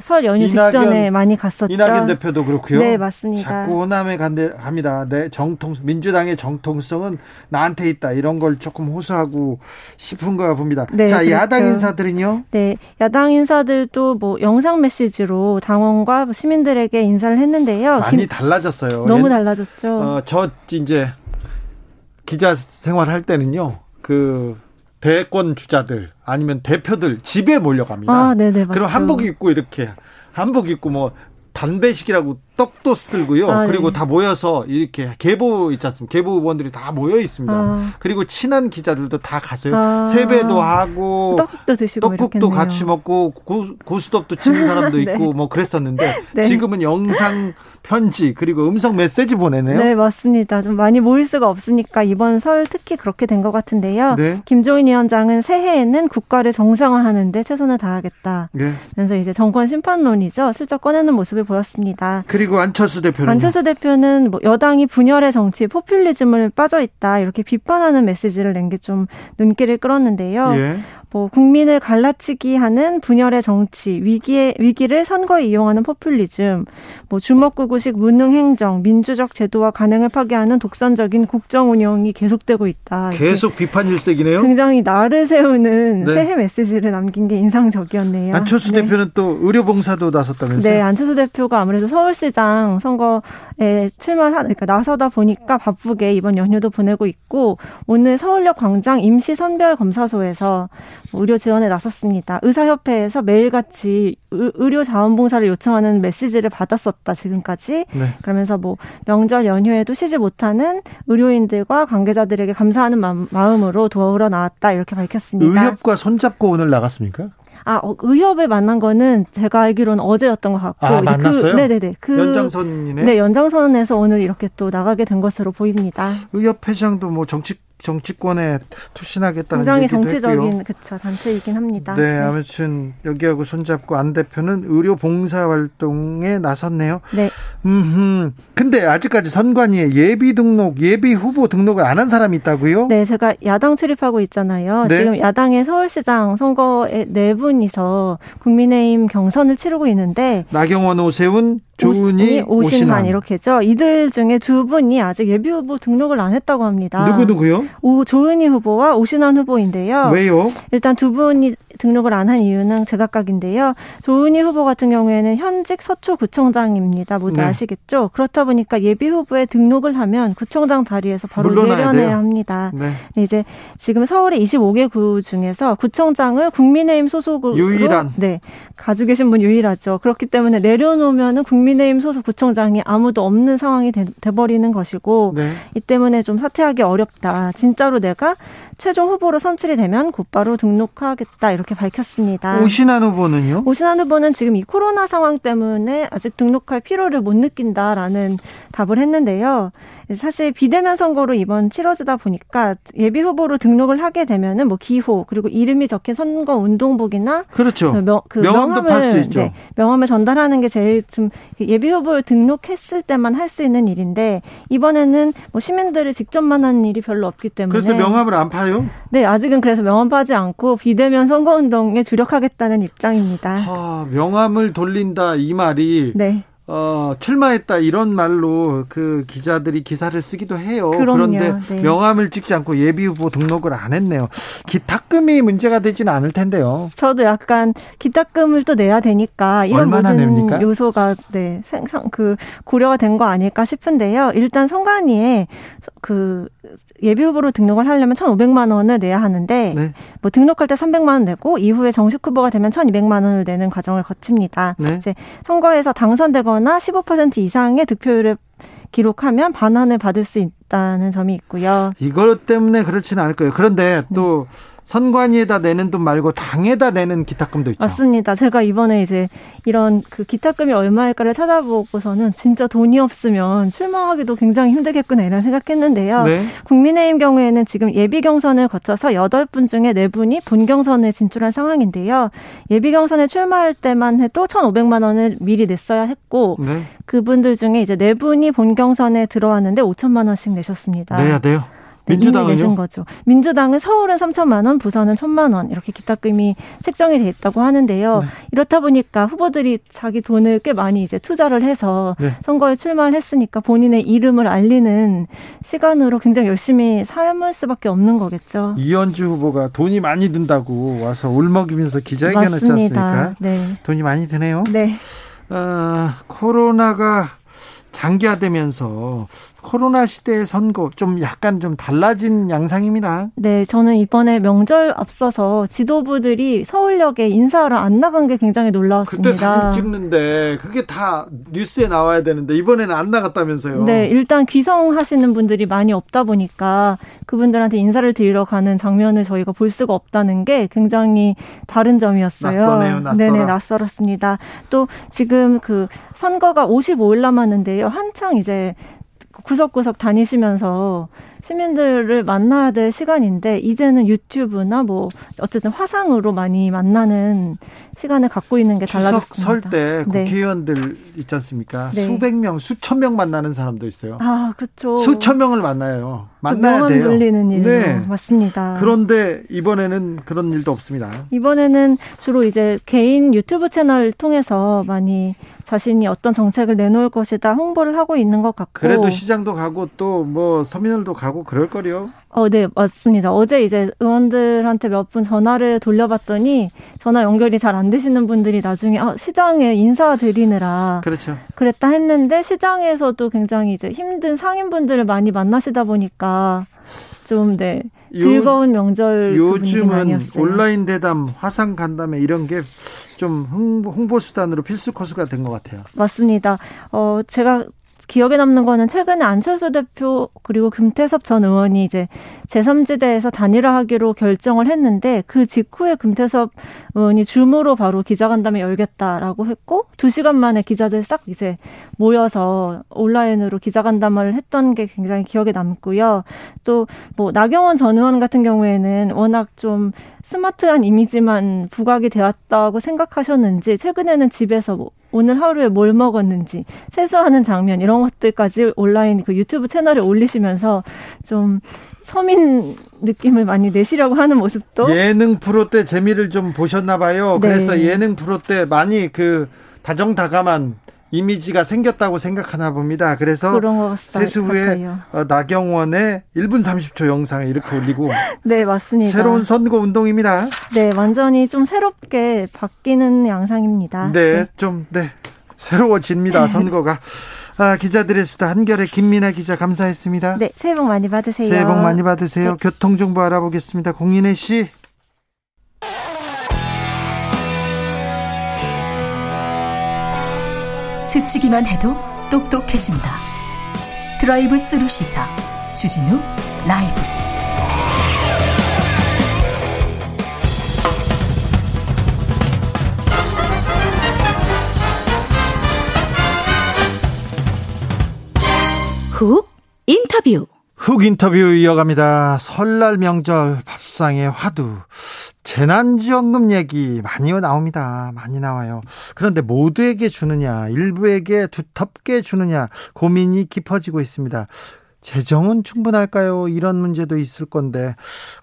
설 연휴 직전에 많이 갔었죠. 이낙연 대표도 그렇고요. 네, 맞습니다. 자꾸 호남에 갑니다. 네, 민주당의 정통성은 나한테 있다, 이런 걸 조금 호소하고 싶은가 봅니다. 네, 자, 그렇죠. 야당 인사들은요? 네, 야당 인사들도 뭐 영상 메시지로 당원과 시민들에게 인사를 했는데요. 많이 달라졌어요. 너무 달라졌죠. 저 이제 기자 생활할 때는요, 그 대권 주자들 아니면 대표들 집에 몰려갑니다. 네네. 그럼 한복 입고 뭐 담배식이라고 떡도 쓸고요. 그리고 네. 다 모여서 이렇게 계보 있지 않습니까? 계보 의원들이 다 모여 있습니다. 그리고 친한 기자들도 다 가세요. 세배도 하고 떡도 드시고 떡국도 이렇겠네요. 같이 먹고 고스톱도 치는 사람도 네. 있고 뭐 그랬었는데 네. 지금은 영상 편지 그리고 음성 메시지 보내네요. 네, 맞습니다. 좀 많이 모일 수가 없으니까 이번 설 특히 그렇게 된 것 같은데요. 네. 김종인 위원장은 새해에는 국가를 정상화하는데 최선을 다하겠다. 네. 그래서 이제 정권 심판론이죠. 슬쩍 꺼내는 모습을 보였습니다. 그리고 안철수 대표는 뭐 여당이 분열의 정치, 포퓰리즘을 빠져 있다, 이렇게 비판하는 메시지를 낸 게 좀 눈길을 끌었는데요. 예. 뭐 국민을 갈라치기 하는 분열의 정치, 위기를 선거에 이용하는 포퓰리즘, 뭐 주먹구구식 무능 행정, 민주적 제도와 관행을 파괴하는 독선적인 국정 운영이 계속되고 있다. 계속 비판 일색이네요. 굉장히 나를 세우는 네. 새해 메시지를 남긴 게 인상적이었네요. 안철수 네. 대표는 또 의료봉사도 나섰다면서요? 네, 안철수 대표가 아무래도 서울시장 선거에 그러니까 나서다 보니까 바쁘게 이번 연휴도 보내고 있고, 오늘 서울역 광장 임시선별검사소에서 의료 지원에 나섰습니다. 의사협회에서 매일같이 의료 자원봉사를 요청하는 메시지를 받았었다, 지금까지. 네. 그러면서 뭐 명절 연휴에도 쉬지 못하는 의료인들과 관계자들에게 감사하는 마음으로 도우러 나왔다, 이렇게 밝혔습니다. 의협과 손잡고 오늘 나갔습니까? 의협을 만난 거는 제가 알기로는 어제였던 것 같고. 아, 만났어요? 네네네. 연장선이네. 네, 연장선에서 오늘 이렇게 또 나가게 된 것으로 보입니다. 의협 회장도 뭐 정치권에 투신하겠다는 얘기도 했고요. 굉장히 정치적인 그쵸, 단체이긴 합니다. 네, 아무튼 여기하고 손잡고 안 대표는 의료봉사활동에 나섰네요. 네. 근데 아직까지 선관위에 예비 후보 등록을 안 한 사람이 있다고요? 네, 제가 야당 출입하고 있잖아요. 네? 지금 야당의 서울시장 선거에 네 분이서 국민의힘 경선을 치르고 있는데 나경원, 오세훈, 조은희, 오신환 이렇게죠. 이들 중에 두 분이 아직 예비 후보 등록을 안 했다고 합니다. 누구요? 조은희 후보와 오신환 후보인데요. 왜요? 일단 두 분이 등록을 안 한 이유는 제각각인데요. 조은희 후보 같은 경우에는 현직 서초구청장입니다. 모두 네. 아시겠죠? 그렇다 보니까 예비 후보에 등록을 하면 구청장 자리에서 바로 내려놔야 합니다. 네. 이제 지금 서울의 25개 구 중에서 구청장을 국민의힘 소속으로 유일한 네 가지고 계신 분 유일하죠. 그렇기 때문에 내려놓으면은 국민의힘 소속 구청장이 아무도 없는 상황이 돼버리는 것이고 네. 이 때문에 좀 사퇴하기 어렵다. 진짜로 내가 최종 후보로 선출이 되면 곧바로 등록하겠다 이렇게 밝혔습니다. 오신환 후보는요? 오신환 후보는 지금 이 코로나 상황 때문에 아직 등록할 필요를 못 느낀다라는 답을 했는데요. 사실 비대면 선거로 이번 치러지다 보니까 예비 후보로 등록을 하게 되면은 뭐 기호 그리고 이름이 적힌 선거 운동복이나 그렇죠. 명함도 팔 수 있죠. 네, 명함을 전달하는 게 제일 좀 예비 후보를 등록했을 때만 할 수 있는 일인데 이번에는 뭐 시민들을 직접 만난 일이 별로 없기 때문에 그래서 명함을 안 파요? 네, 아직은 그래서 명함 파지 않고 비대면 선거 운동에 주력하겠다는 입장입니다. 아, 명함을 돌린다 이 말이. 네. 출마했다 이런 말로 그 기자들이 기사를 쓰기도 해요. 그런데 네. 명함을 찍지 않고 예비후보 등록을 안 했네요. 기탁금이 문제가 되지는 않을 텐데요. 저도 약간 기탁금을 또 내야 되니까 이런 모든 냅니까? 요소가 네, 고려가 된 거 아닐까 싶은데요. 일단 선관위에 그 예비후보로 등록을 하려면 1,500만 원을 내야 하는데 네. 뭐 등록할 때 300만 원 내고 이후에 정식 후보가 되면 1,200만 원을 내는 과정을 거칩니다. 네. 이제 선거에서 당선되고 15% 이상의 득표율을 기록하면 반환을 받을 수 있다는 점이 있고요. 이것 때문에 그렇지는 않을 거예요. 그런데 또 선관위에다 내는 돈 말고 당에다 내는 기탁금도 있죠. 맞습니다. 제가 이번에 이제 이런 그 기탁금이 얼마일까를 찾아보고서는 진짜 돈이 없으면 출마하기도 굉장히 힘들겠구나 이런 생각했는데요. 네. 국민의힘 경우에는 지금 예비 경선을 거쳐서 8분 중에 4분이 본 경선에 진출한 상황인데요. 예비 경선에 출마할 때만 해도 1,500만 원을 미리 냈어야 했고 네. 그분들 중에 이제 4분이 본 경선에 들어왔는데 5천만 원씩 내셨습니다. 내야 돼요? 네, 민주당은요? 내신 거죠. 민주당은 서울은 3천만 원, 부산은 1천만 원 이렇게 기탁금이 책정이 돼 있다고 하는데요. 네. 이렇다 보니까 후보들이 자기 돈을 꽤 많이 이제 투자를 해서 네. 선거에 출마를 했으니까 본인의 이름을 알리는 시간으로 굉장히 열심히 삶을 수밖에 없는 거겠죠. 이현주 후보가 돈이 많이 든다고 와서 울먹이면서 기자회견을 했지 않습니까? 네. 돈이 많이 드네요. 네. 코로나가 장기화되면서 코로나 시대의 선거 좀 약간 좀 달라진 양상입니다. 네, 저는 이번에 명절 앞서서 지도부들이 서울역에 인사하러 안 나간 게 굉장히 놀라웠습니다. 그때 사진 찍는데 그게 다 뉴스에 나와야 되는데 이번에는 안 나갔다면서요. 네, 일단 귀성하시는 분들이 많이 없다 보니까 그분들한테 인사를 드리러 가는 장면을 저희가 볼 수가 없다는 게 굉장히 다른 점이었어요. 낯서네요. 네네, 낯설었습니다. 또 지금 그 선거가 55일 남았는데요. 한창 이제 구석구석 다니시면서 시민들을 만나야 될 시간인데 이제는 유튜브나 뭐 어쨌든 화상으로 많이 만나는 시간을 갖고 있는 게 달라졌습니다. 추석 설 때 국회의원들 네. 있지 않습니까? 네. 수백 명, 수천 명 만나는 사람도 있어요. 아, 그렇죠. 수천 명을 만나요. 만나야 돼요. 물리는 일. 네, 맞습니다. 그런데 이번에는 그런 일도 없습니다. 이번에는 주로 이제 개인 유튜브 채널을 통해서 많이 자신이 어떤 정책을 내놓을 것이다 홍보를 하고 있는 것 같고 그래도 시장도 가고 또 뭐 서민을도 가고 그럴 거요. 네, 맞습니다. 어제 이제 의원들한테 몇 분 전화를 돌려봤더니 전화 연결이 잘 안 되시는 분들이 나중에 시장에 인사드리느라 그렇죠. 그랬다 했는데 시장에서도 굉장히 이제 힘든 상인분들을 많이 만나시다 보니까 좀 네. 즐거운 명절 요즘은 온라인 대담, 화상 간담회 이런 게 좀 홍보 수단으로 필수 코스가 된 것 같아요. 맞습니다. 제가 기억에 남는 거는 최근에 안철수 대표 그리고 금태섭 전 의원이 이제 제3지대에서 단일화하기로 결정을 했는데 그 직후에 금태섭 의원이 줌으로 바로 기자간담회 열겠다라고 했고 2시간 만에 기자들 싹 이제 모여서 온라인으로 기자간담회를 했던 게 굉장히 기억에 남고요. 또 뭐 나경원 전 의원 같은 경우에는 워낙 좀 스마트한 이미지만 부각이 되었다고 생각하셨는지 최근에는 집에서 뭐 오늘 하루에 뭘 먹었는지 세수하는 장면 이런 것들까지 온라인 그 유튜브 채널에 올리시면서 좀 서민 느낌을 많이 내시려고 하는 모습도 예능 프로 때 재미를 좀 보셨나 봐요. 네. 그래서 예능 프로 때 많이 그 다정다감한 이미지가 생겼다고 생각하나 봅니다. 그래서 세수 후에 나경원의 1분 30초 영상을 이렇게 올리고 네, 맞습니다. 새로운 선거 운동입니다. 네, 완전히 좀 새롭게 바뀌는 양상입니다. 네, 좀 네, 새로워집니다. 선거가. 아, 기자들의 수다 한겨레 김민아 기자 감사했습니다. 네, 새해 복 많이 받으세요. 새해 복 많이 받으세요. 네. 교통정보 알아보겠습니다. 공인혜 씨. 스치기만 해도 똑똑해진다. 드라이브 스루 시사 주진우 라이브. 훅 인터뷰. 훅 인터뷰 이어갑니다. 설날 명절 밥상의 화두. 재난지원금 얘기 많이 나옵니다. 많이 나와요. 그런데 모두에게 주느냐, 일부에게 두텁게 주느냐 고민이 깊어지고 있습니다. 재정은 충분할까요? 이런 문제도 있을 건데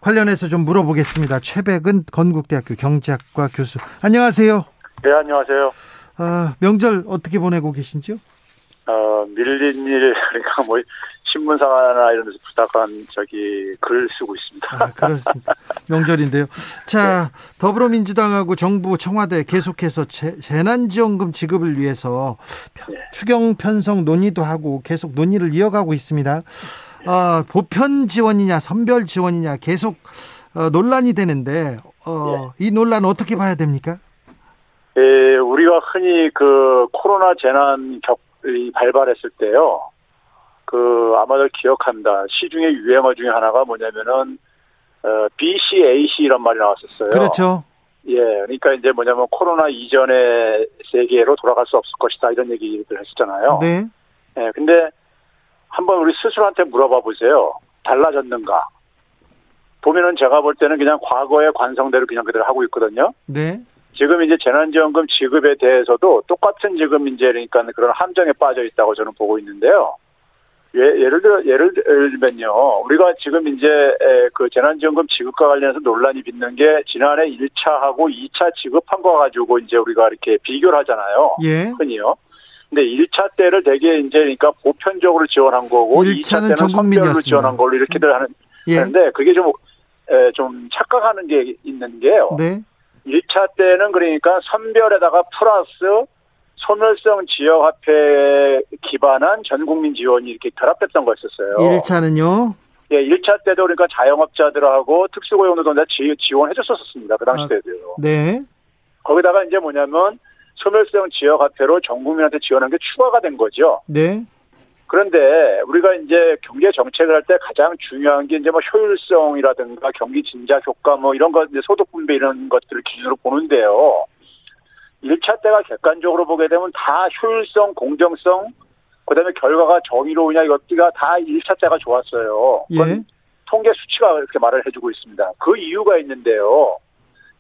관련해서 좀 물어보겠습니다. 최배근 건국대학교 경제학과 교수. 안녕하세요. 네, 안녕하세요. 명절 어떻게 보내고 계신지요? 밀린 일, 그러니까 뭐 신문사나 이런 데서 부탁한 글 쓰고 있습니다. 아, 그렇습니다. 명절인데요. 자, 더불어민주당하고 정부 청와대 계속해서 재난지원금 지급을 위해서 추경 편성 논의도 하고 계속 논의를 이어가고 있습니다. 보편 지원이냐 선별 지원이냐 계속 논란이 되는데 이 논란 어떻게 봐야 됩니까? 예, 우리가 흔히 그 코로나 재난 격이 발발했을 때요. 아마도 기억합니다. 시중에 유행어 중에 하나가 뭐냐면은, BCAC 이런 말이 나왔었어요. 그렇죠. 예. 그러니까 이제 뭐냐면 코로나 이전의 세계로 돌아갈 수 없을 것이다. 이런 얘기를 했었잖아요. 네. 예. 근데 한번 우리 스스로한테 물어봐 보세요. 달라졌는가? 보면은 제가 볼 때는 그냥 과거의 관성대로 그냥 그대로 하고 있거든요. 네. 지금 이제 재난지원금 지급에 대해서도 똑같은 지금 이제 그러니까 그런 함정에 빠져 있다고 저는 보고 있는데요. 예를 들면요, 우리가 지금 이제 그 재난지원금 지급과 관련해서 논란이 빚는 게 지난해 1차하고 2차 지급한 거 가지고 이제 우리가 이렇게 비교를 하잖아요. 예. 흔히요. 근데 1차 때를 되게 이제 그러니까 보편적으로 지원한 거고 2차 때는 선별로 지원한 걸로 이렇게들 하는. 예. 하는데 그게 좀 착각하는 게 있는 게요. 네. 1차 때는 그러니까 선별에다가 플러스 소멸성 지역화폐에 기반한 전국민 지원이 이렇게 결합됐던 거였었어요. 1차는요? 예, 1차 때도 그러니까 자영업자들하고 특수고용노동자 지원해줬었습니다. 그 당시 때도요. 네. 거기다가 이제 뭐냐면 소멸성 지역화폐로 전국민한테 지원한 게 추가가 된 거죠. 네. 그런데 우리가 이제 경제 정책을 할 때 가장 중요한 게 이제 뭐 효율성이라든가 경기 진작 효과 뭐 이런 것, 이제 소득 분배 이런 것들을 기준으로 보는데요. 1차 때가 객관적으로 보게 되면 다 효율성, 공정성, 그다음에 결과가 정의로우냐 이것들이 다 1차 때가 좋았어요. 예. 통계 수치가 이렇게 말을 해주고 있습니다. 그 이유가 있는데요.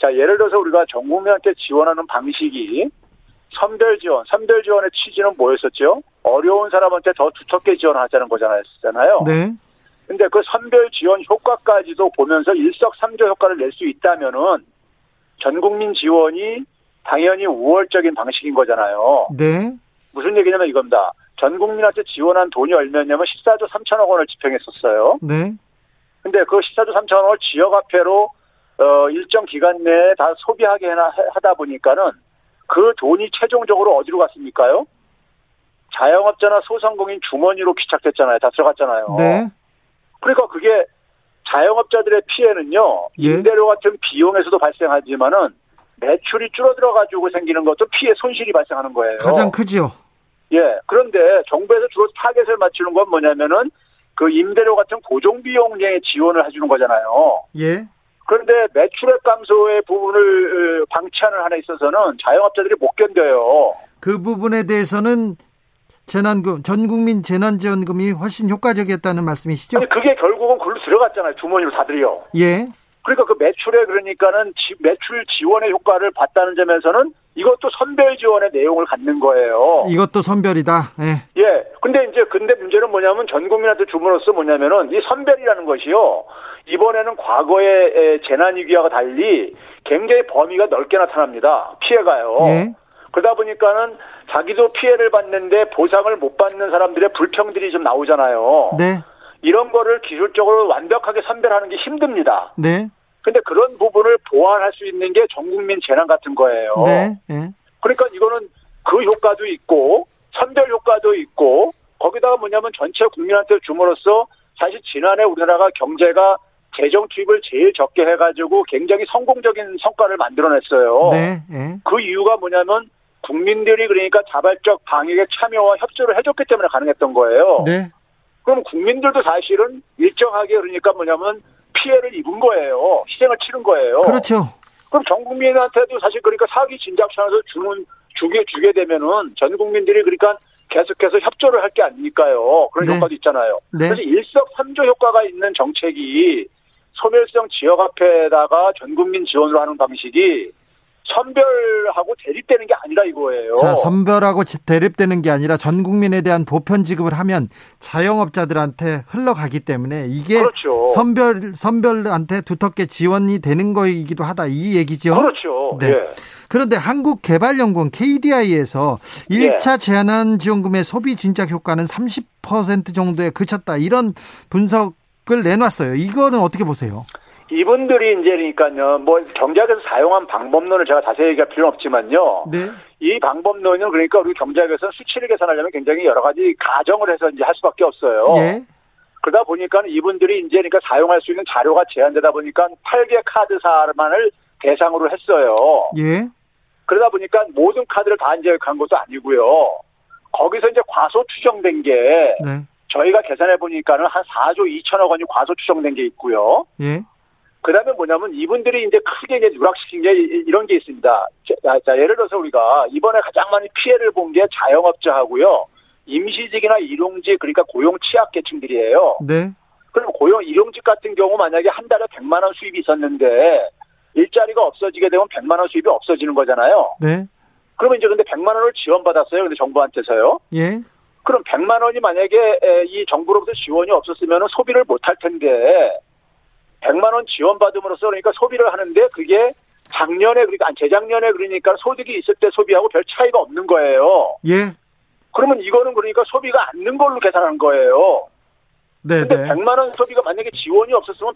자, 예를 들어서 우리가 전 국민한테 지원하는 방식이 선별 지원의 취지는 뭐였었죠? 어려운 사람한테 더 두텁게 지원하자는 거잖아요. 네. 근데 그 선별 지원 효과까지도 보면서 일석삼조 효과를 낼 수 있다면은 전 국민 지원이 당연히 우월적인 방식인 거잖아요. 네. 무슨 얘기냐면 이겁니다. 전 국민한테 지원한 돈이 얼마냐면 14조 3천억 원을 집행했었어요. 네. 근데 그 14조 3천억 원을 지역화폐로 일정 기간 내에 다 소비하게 하다 보니까는 그 돈이 최종적으로 어디로 갔습니까요? 자영업자나 소상공인 주머니로 기착됐잖아요. 다 들어갔잖아요. 네. 그러니까 그게 자영업자들의 피해는요. 예. 임대료 같은 비용에서도 발생하지만은 매출이 줄어들어가지고 생기는 것도 피해 손실이 발생하는 거예요. 가장 크지요. 예. 그런데 정부에서 주로 타겟을 맞추는 건 뭐냐면은 그 임대료 같은 고정비용에 지원을 해주는 거잖아요. 예. 그런데 매출액 감소의 부분을 방치하는 한에 있어서는 자영업자들이 못 견뎌요. 그 부분에 대해서는 재난금, 전 국민 재난지원금이 훨씬 효과적이었다는 말씀이시죠? 아니, 그게 결국은 글로 들어갔잖아요. 주머니로 다들이요. 예. 그러니까 그 매출에 그러니까는 매출 지원의 효과를 봤다는 점에서는 이것도 선별 지원의 내용을 갖는 거예요. 이것도 선별이다. 예. 예. 근데 문제는 뭐냐면 전 국민한테 줌으로써 뭐냐면은 이 선별이라는 것이요. 이번에는 과거의 재난위기와 달리 굉장히 범위가 넓게 나타납니다. 피해가요. 예. 그러다 보니까는 자기도 피해를 받는데 보상을 못 받는 사람들의 불평들이 좀 나오잖아요. 네. 이런 거를 기술적으로 완벽하게 선별하는 게 힘듭니다. 네. 근데 그런 부분을 보완할 수 있는 게 전국민 재난 같은 거예요. 네. 네. 그러니까 이거는 그 효과도 있고 선별 효과도 있고 거기다가 뭐냐면 전체 국민한테 줌으로써 사실 지난해 우리나라가 경제가 재정 투입을 제일 적게 해가지고 굉장히 성공적인 성과를 만들어냈어요. 네. 네. 그 이유가 뭐냐면 국민들이 그러니까 자발적 방역에 참여와 협조를 해줬기 때문에 가능했던 거예요. 네. 그럼 국민들도 사실은 일정하게 그러니까 뭐냐면 피해를 입은 거예요. 희생을 치른 거예요. 그렇죠. 그럼 전 국민한테도 사실 그러니까 사기 진작천에서 주게 되면은 전 국민들이 그러니까 계속해서 협조를 할 게 아니니까요. 그런 네. 효과도 있잖아요. 네. 그래서 일석삼조 효과가 있는 정책이 소멸성 지역화폐에다가 전 국민 지원으로 하는 방식이 선별하고 대립되는 게 아니라 이거예요. 자, 선별하고 대립되는 게 아니라 전 국민에 대한 보편 지급을 하면 자영업자들한테 흘러가기 때문에 이게 그렇죠. 선별한테 두텁게 지원이 되는 거이기도 하다 이 얘기죠. 그렇죠. 네. 예. 그런데 한국개발연구원 KDI에서 1차 재난지원금의 소비 진작 효과는 30% 정도에 그쳤다 이런 분석을 내놨어요. 이거는 어떻게 보세요? 이분들이 이제 그러니까요, 뭐 경제학에서 사용한 방법론을 제가 자세히 얘기할 필요는 없지만요. 네. 이 방법론은 그러니까 우리 경제학에서 수치를 계산하려면 굉장히 여러 가지 가정을 해서 이제 할 수밖에 없어요. 네. 그러다 보니까 이분들이 이제 그러니까 사용할 수 있는 자료가 제한되다 보니까 8개 카드사만을 대상으로 했어요. 예. 그러다 보니까 모든 카드를 다 이제 간 것도 아니고요. 거기서 이제 과소 추정된 게 네. 저희가 계산해 보니까는 한 4조 2천억 원이 과소 추정된 게 있고요. 예. 그다음에 뭐냐면 이분들이 이제 크게 이제 누락시킨 게 이런 게 있습니다. 자, 예를 들어서 우리가 이번에 가장 많이 피해를 본 게 자영업자하고요, 임시직이나 일용직 그러니까 고용 취약계층들이에요. 네. 그럼 고용 일용직 같은 경우 만약에 한 달에 100만 원 수입이 있었는데 일자리가 없어지게 되면 100만 원 수입이 없어지는 거잖아요. 네. 그러면 이제 근데 100만 원을 지원받았어요. 근데 정부한테서요. 예. 그럼 100만 원이 만약에 이 정부로부터 지원이 없었으면 소비를 못할 텐데. 100만 원 지원받음으로써 그러니까 소비를 하는데 그게 작년에 그러니까 재작년에 그러니까 소득이 있을 때 소비하고 별 차이가 없는 거예요. 예. 그러면 이거는 그러니까 소비가 않는 걸로 계산한 거예요. 네. 근데 100만 원 소비가 만약에 지원이 없었으면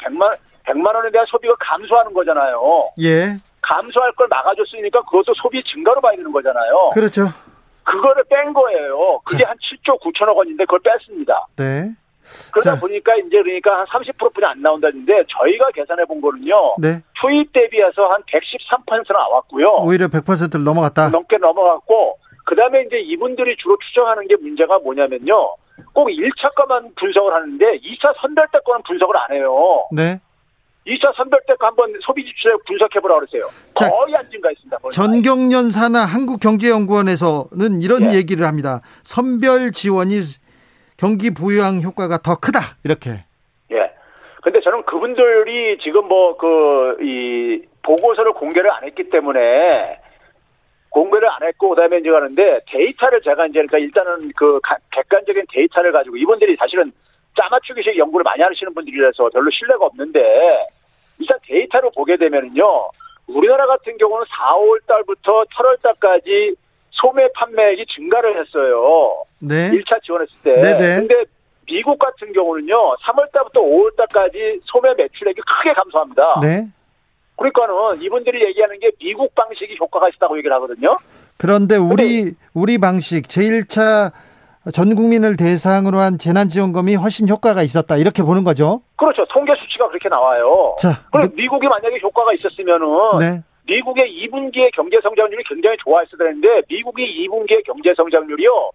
100만 원에 대한 소비가 감소하는 거잖아요. 예. 감소할 걸 막아줬으니까 그것도 소비 증가로 봐야 되는 거잖아요. 그렇죠. 그거를 뺀 거예요. 그게 자. 한 7조 9천억 원인데 그걸 뺐습니다. 네. 그러다 자. 보니까 이제 그러니까 한 30%뿐이 안 나온다는데 저희가 계산해 본 거는요. 네. 투입 대비해서 한 113% 나왔고요. 오히려 100%를 넘어갔다. 넘게 넘어갔고 그다음에 이제 이분들이 주로 추정하는 게 문제가 뭐냐면요. 꼭 1차 거만 분석을 하는데 2차 선별 때 거는 분석을 안 해요. 네. 2차 선별 때 거 한번 소비 지출액 분석해 보라 그러세요. 자. 거의 안 증가했습니다. 전경련사나 한국경제연구원에서는 이런 예. 얘기를 합니다. 선별 지원이 경기 부양 효과가 더 크다 이렇게. 예. 근데 저는 그분들이 지금 뭐 이 보고서를 공개를 안 했기 때문에 공개를 안 했고 그다음에 이제 가는데 데이터를 제가 이제 그러니까 일단은 그 객관적인 데이터를 가지고 이분들이 사실은 짜맞추기식 연구를 많이 하시는 분들이라서 별로 신뢰가 없는데 일단 데이터로 보게 되면은요 우리나라 같은 경우는 4월 달부터 8월 달까지 소매 판매액이 증가를 했어요. 네. 1차 지원했을 때. 네네. 근데 미국 같은 경우는요, 3월달부터 5월달까지 소매 매출액이 크게 감소합니다. 네. 그러니까는 이분들이 얘기하는 게 미국 방식이 효과가 있다고 얘기를 하거든요. 그런데 우리 방식, 제1차 전 국민을 대상으로 한 재난지원금이 훨씬 효과가 있었다. 이렇게 보는 거죠. 그렇죠. 통계 수치가 그렇게 나와요. 자. 그럼 미국이 만약에 효과가 있었으면은. 네. 미국의 2분기의 경제성장률이 굉장히 좋아했어야 되는데 미국이 2분기의 경제성장률이요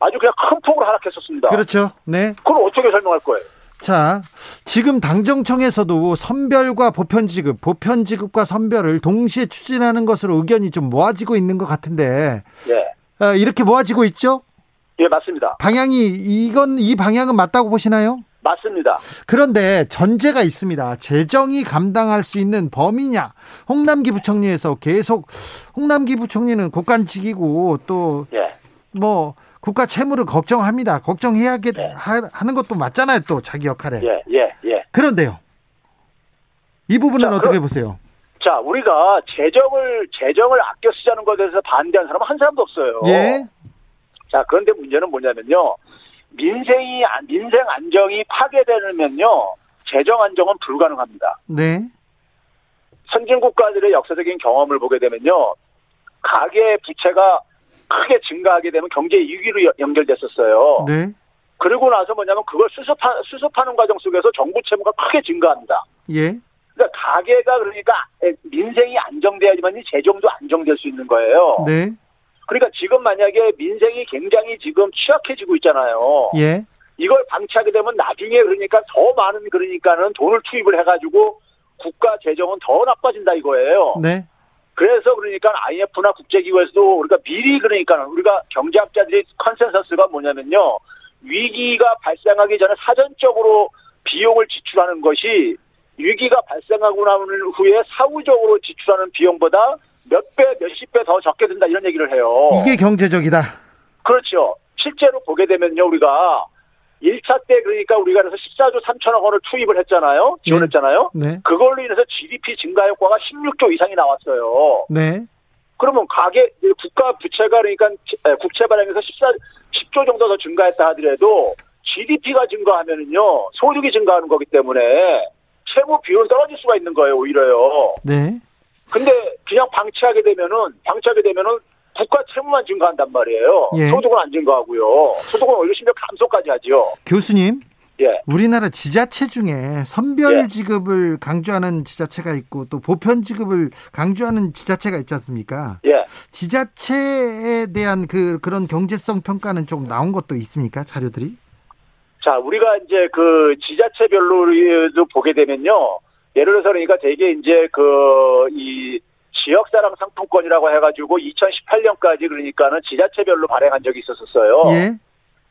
아주 그냥 큰 폭으로 하락했었습니다. 그렇죠. 네. 그걸 어떻게 설명할 거예요? 자, 지금 당정청에서도 선별과 보편지급, 보편지급과 선별을 동시에 추진하는 것으로 의견이 좀 모아지고 있는 것 같은데, 예, 이렇게 모아지고 있죠? 예, 맞습니다. 방향이, 이 방향은 맞다고 보시나요? 맞습니다. 그런데 전제가 있습니다. 재정이 감당할 수 있는 범위냐. 홍남기 부총리에서 계속, 홍남기 부총리는 국간직이고 또, 예, 뭐 국가 채무를 걱정합니다. 걱정해야겠, 예, 하는 것도 맞잖아요. 또 자기 역할에. 예, 예, 예. 그런데요, 이 부분은 자, 어떻게 보세요? 자, 우리가 재정을 아껴 쓰자는 것에 대해서 반대한 사람은 한 사람도 없어요. 예. 자, 그런데 문제는 뭐냐면요, 민생 안정이 파괴되면요, 재정 안정은 불가능합니다. 네. 선진 국가들의 역사적인 경험을 보게 되면요, 가계 부채가 크게 증가하게 되면 경제 위기로 연결됐었어요. 네. 그러고 나서 뭐냐면 그걸 수습하는 과정 속에서 정부 채무가 크게 증가합니다. 예. 그러니까 그러니까 민생이 안정돼야지만 이 재정도 안정될 수 있는 거예요. 네. 그러니까 지금 만약에 민생이 굉장히 지금 취약해지고 있잖아요. 예. 이걸 방치하게 되면 나중에 그러니까 더 많은 그러니까는 돈을 투입을 해가지고 국가 재정은 더 나빠진다 이거예요. 네. 그래서 그러니까 IMF나 국제기구에서도 우리가 미리 그러니까 우리가 경제학자들이 컨센서스가 뭐냐면요, 위기가 발생하기 전에 사전적으로 비용을 지출하는 것이 위기가 발생하고 난 후에 사후적으로 지출하는 비용보다 몇 배, 몇십 배 더 적게 든다 이런 얘기를 해요. 이게 경제적이다. 그렇죠. 실제로 보게 되면요, 우리가 1차 때 그러니까 우리가 그래서 14조 3천억 원을 투입을 했잖아요. 지원했잖아요. 네. 그걸로 인해서 GDP 증가 효과가 16조 이상이 나왔어요. 네. 그러면 국가 부채가 그러니까 국채 발행에서 10조 정도 더 증가했다 하더라도 GDP가 증가하면은요, 소득이 증가하는 거기 때문에 채무 비율이 떨어질 수가 있는 거예요, 오히려요. 네. 근데 그냥 방치하게 되면은 국가 채무만 증가한단 말이에요. 예. 소득은 안 증가하고요. 소득은 오히려 심지어 감소까지 하죠. 교수님, 예, 우리나라 지자체 중에 선별 지급을, 예, 강조하는 지자체가 있고 또 보편 지급을 강조하는 지자체가 있지 않습니까? 예. 지자체에 대한 그런 경제성 평가는 좀 나온 것도 있습니까? 자료들이? 자, 우리가 이제 그 지자체별로도 보게 되면요, 예를 들어서 그러니까 되게 이제 이 지역사랑 상품권이라고 해가지고 2018년까지 그러니까는 지자체별로 발행한 적이 있었어요. 예.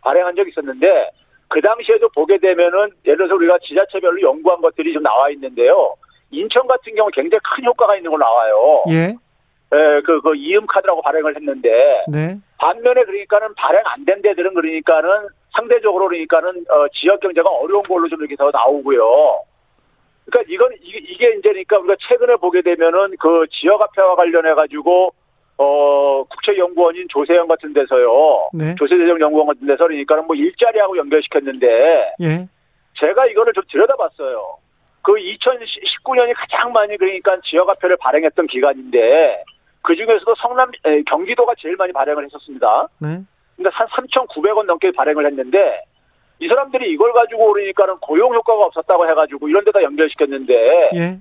발행한 적이 있었는데 그 당시에도 보게 되면은 예를 들어서 우리가 지자체별로 연구한 것들이 좀 나와 있는데요, 인천 같은 경우 굉장히 큰 효과가 있는 걸로 나와요. 예. 예, 그 이음카드라고 발행을 했는데, 네, 반면에 그러니까는 발행 안 된 데들은 그러니까는 상대적으로 그러니까는 지역 경제가 어려운 걸로 좀 이렇게 더 나오고요. 그러니까 이게 이제 그러니까 우리가 최근에 보게 되면은 그 지역 화폐와 관련해 가지고 국채 연구원인 조세영 같은 데서요, 네, 조세재정연구원 같은 데서 그러니까는 뭐 일자리하고 연결시켰는데, 예, 제가 이거를 좀 들여다봤어요. 그 2019년이 가장 많이 그러니까 지역 화폐를 발행했던 기간인데 그 중에서도 경기도가 제일 많이 발행을 했었습니다. 네. 그러니까 한 3,900원 넘게 발행을 했는데, 이 사람들이 이걸 가지고 그러니까는 고용 효과가 없었다고 해가지고 이런 데다 연결시켰는데, 예,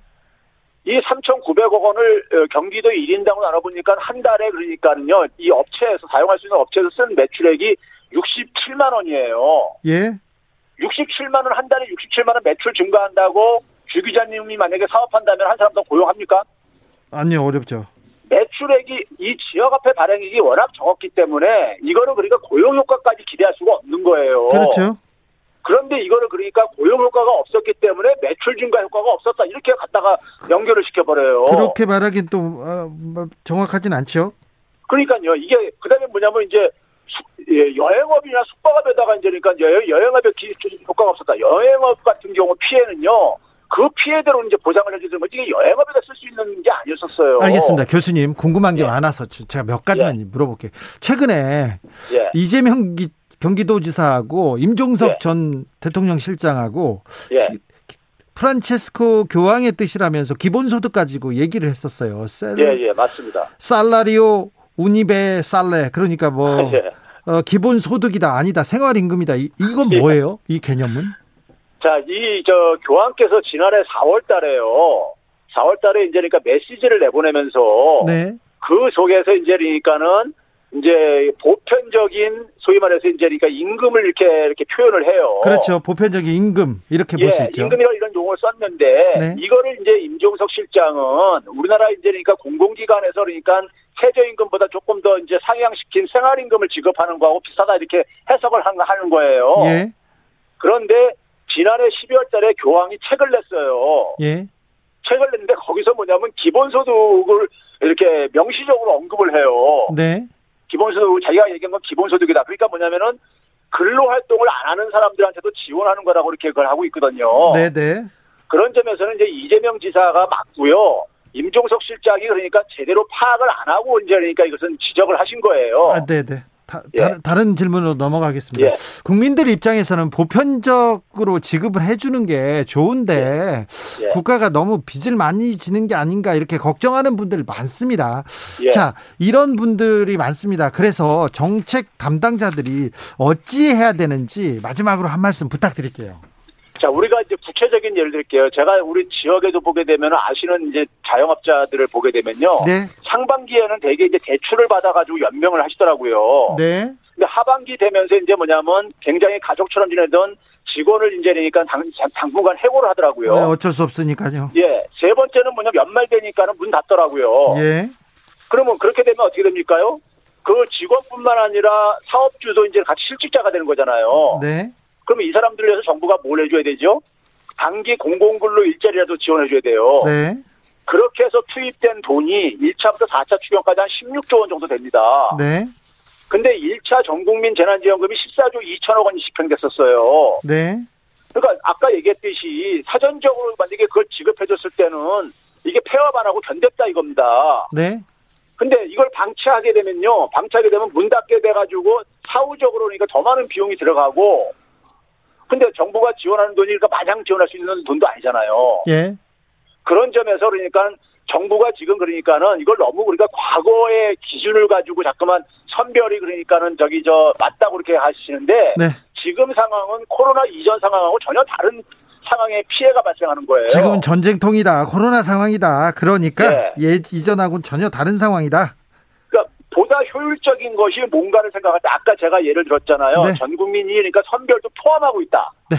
이 3,900억 원을 경기도 1인당으로 나눠보니까 한 달에 그러니까는요, 이 업체에서 사용할 수 있는 업체에서 쓴 매출액이 67만 원이에요. 예. 67만 원, 한 달에 67만 원 매출 증가한다고 주 기자님이 만약에 사업한다면 한 사람도 고용합니까? 아니요, 어렵죠. 매출액이 이 지역화폐 발행액이 워낙 적었기 때문에 이거를 그러니까 고용효과까지 기대할 수가 없는 거예요. 그렇죠. 그런데 이거를 그러니까 고용효과가 없었기 때문에 매출 증가 효과가 없었다 이렇게 갖다가 연결을 시켜버려요. 그렇게 말하긴 또 정확하진 않죠. 그러니까요. 이게 그다음에 뭐냐면 이제 여행업이나 숙박업에다가 이제 그러니까 여행업에 효과가 없었다. 여행업 같은 경우 피해는요, 그 피해대로 이제 보상을 해주는 거지 이게 여행업에다 쓸 수 있는 게 아니었었어요. 알겠습니다. 교수님, 궁금한 게, 예, 많아서 제가 몇 가지만, 예, 물어볼게요. 최근에, 예, 이재명 경기도지사하고 임종석, 예, 전 대통령 실장하고, 예, 프란체스코 교황의 뜻이라면서 기본소득 가지고 얘기를 했었어요. 예, 예, 맞습니다. 살라리오 우니베 살레, 그러니까 뭐, 예, 기본소득이다 아니다 생활임금이다, 이건 뭐예요? 예. 이 개념은? 자, 교황께서 지난해 4월 달에 이제 그러니까 메시지를 내보내면서, 네, 그 속에서 이제 그러니까는 이제 보편적인 소위 말해서 이제 그러니까 임금을 이렇게 표현을 해요. 그렇죠. 보편적인 임금 이렇게 볼 수 있죠. 임금이라는 이런 용어를 썼는데 네. 이거를 이제 임종석 실장은 우리나라 이제 그러니까 공공기관에서 그러니까 최저임금보다 조금 더 이제 상향시킨 생활임금을 지급하는 거하고 비슷하다 이렇게 해석을 하는 거예요. 예. 그런데 지난해 12월 달에 교황이 책을 냈어요. 예. 책을 냈는데 거기서 뭐냐면 기본소득을 이렇게 명시적으로 언급을 해요. 네. 기본소득, 자기가 얘기한 건 기본소득이다. 그러니까 뭐냐면은 근로활동을 안 하는 사람들한테도 지원하는 거라고 이렇게 그걸 하고 있거든요. 네네. 그런 점에서는 이제 이재명 지사가 맞고요. 임종석 실장이 그러니까 제대로 파악을 안 하고 이제 그러니까 이것은 지적을 하신 거예요. 아, 네네. 다른 질문으로 넘어가겠습니다. 예. 국민들 입장에서는 보편적으로 지급을 해주는 게 좋은데 예. 국가가 너무 빚을 많이 지는 게 아닌가 이렇게 걱정하는 분들 많습니다. 예. 자, 이런 분들이 많습니다. 그래서 정책 담당자들이 어찌 해야 되는지 마지막으로 한 말씀 부탁드릴게요. 자, 우리가 이제 구체적인 예를 들게요. 제가 우리 지역에도 보게 되면 아시는 이제 자영업자들을 보게 되면요. 네. 상반기에는 되게 이제 대출을 받아가지고 연명을 하시더라고요. 네. 근데 하반기 되면서 이제 뭐냐면 굉장히 가족처럼 지내던 직원을 이제 그러니까 당분간 해고를 하더라고요. 네, 어쩔 수 없으니까요. 예. 세 번째는 뭐냐면 연말 되니까는 문 닫더라고요. 예. 그러면 그렇게 되면 어떻게 됩니까요? 그 직원뿐만 아니라 사업주도 이제 같이 실직자가 되는 거잖아요. 네. 그러면 이 사람들 위해서 정부가 뭘 해줘야 되죠? 단기 공공근로 일자리라도 지원해줘야 돼요. 네. 그렇게 해서 투입된 돈이 1차부터 4차 추경까지 한 16조 원 정도 됩니다. 네. 근데 1차 전국민 재난지원금이 14조 2천억 원이 집행됐었어요. 네. 그러니까 아까 얘기했듯이 사전적으로 만약에 그걸 지급해줬을 때는 이게 폐업 안 하고 견뎠다 이겁니다. 네. 근데 이걸 방치하게 되면요. 방치하게 되면 문 닫게 돼가지고 사후적으로 그러니까 더 많은 비용이 들어가고 근데 정부가 지원하는 돈이 그러니까 마냥 지원할 수 있는 돈도 아니잖아요. 예. 그런 점에서 그러니까 정부가 지금 그러니까는 이걸 너무 우리가 과거의 기준을 가지고 자꾸만 선별이 그러니까는 저기 저 맞다고 그렇게 하시는데 네. 지금 상황은 코로나 이전 상황하고 전혀 다른 상황에 피해가 발생하는 거예요. 지금은 전쟁통이다. 코로나 상황이다. 그러니까 예. 이전하고는 전혀 다른 상황이다. 보다 효율적인 것이 뭔가를 생각할 때 아까 제가 예를 들었잖아요. 네. 전 국민이 그러니까 선별도 포함하고 있다. 네.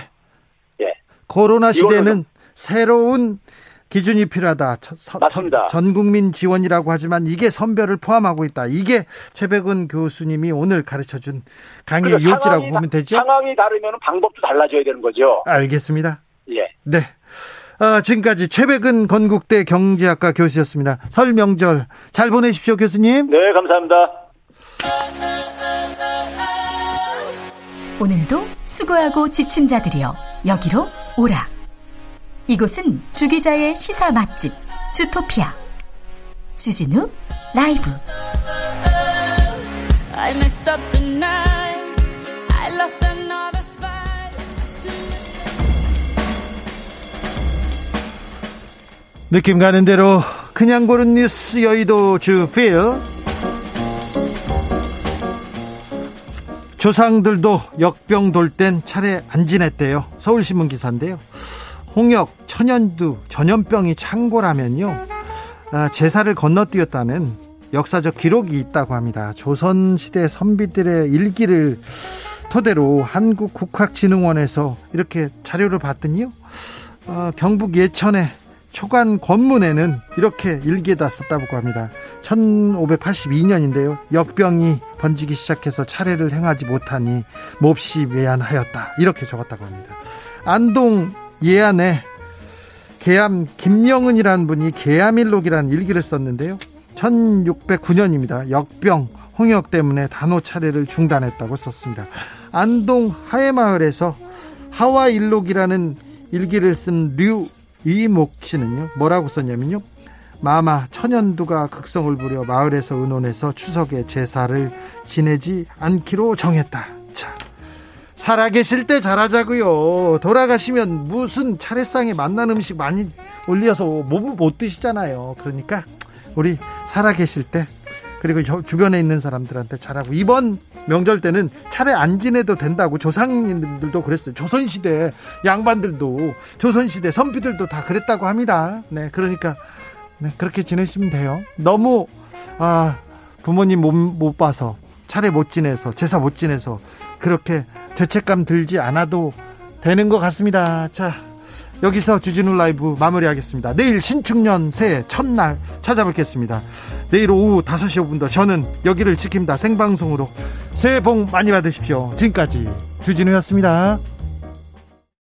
예. 코로나 시대는 새로운 기준이 필요하다. 맞습니다. 전 국민 지원이라고 하지만 이게 선별을 포함하고 있다. 이게 최배근 교수님이 오늘 가르쳐준 강의 그러니까 요지라고 보면 되죠. 상황이 다르면 방법도 달라져야 되는 거죠. 알겠습니다. 예. 네. 지금까지 최배근 건국대 경제학과 교수였습니다. 설 명절 잘 보내십시오, 교수님. 네, 감사합니다. 오늘도 수고하고 지친 자들이여 여기로 오라. 이곳은 주기자의 시사 맛집 주토피아 주진우 라이브. I messed up tonight. I lost the 느낌 가는 대로 그냥 고른 뉴스 여의도 주필. 조상들도 역병 돌 땐 차례 안 지냈대요. 서울신문 기사인데요. 홍역, 천연두, 전염병이 창궐하면요 제사를 건너뛰었다는 역사적 기록이 있다고 합니다. 조선시대 선비들의 일기를 토대로 한국국학진흥원에서 이렇게 자료를 봤더니요 경북 예천에 초간 권문에는 이렇게 일기에다 썼다고 합니다. 1582년인데요. 역병이 번지기 시작해서 차례를 행하지 못하니 몹시 외안하였다. 이렇게 적었다고 합니다. 안동 예안에 계암 김영은이라는 분이 계암일록이라는 일기를 썼는데요. 1609년입니다. 역병, 홍역 때문에 단오 차례를 중단했다고 썼습니다. 안동 하회마을에서 하와일록이라는 일기를 쓴 류 이목 씨는요 뭐라고 썼냐면요 마마 천연두가 극성을 부려 마을에서 의논해서 추석에 제사를 지내지 않기로 정했다. 자, 살아계실 때 잘하자고요. 돌아가시면 무슨 차례상에 맛난 음식 많이 올려서 몸을 못 드시잖아요. 그러니까 우리 살아계실 때 그리고 주변에 있는 사람들한테 잘하고 이번 명절 때는 차례 안 지내도 된다고 조상님들도 그랬어요. 조선시대 양반들도 조선시대 선비들도 다 그랬다고 합니다. 네, 그러니까 네, 그렇게 지내시면 돼요. 너무 부모님 못 봐서, 차례 못 지내서, 제사 못 지내서 그렇게 죄책감 들지 않아도 되는 것 같습니다. 자, 여기서 주진우 라이브 마무리하겠습니다. 내일 신축년 새해 첫날 찾아뵙겠습니다. 내일 오후 5시 5분도 저는 여기를 지킵니다. 생방송으로 새해 복 많이 받으십시오. 지금까지 주진우였습니다.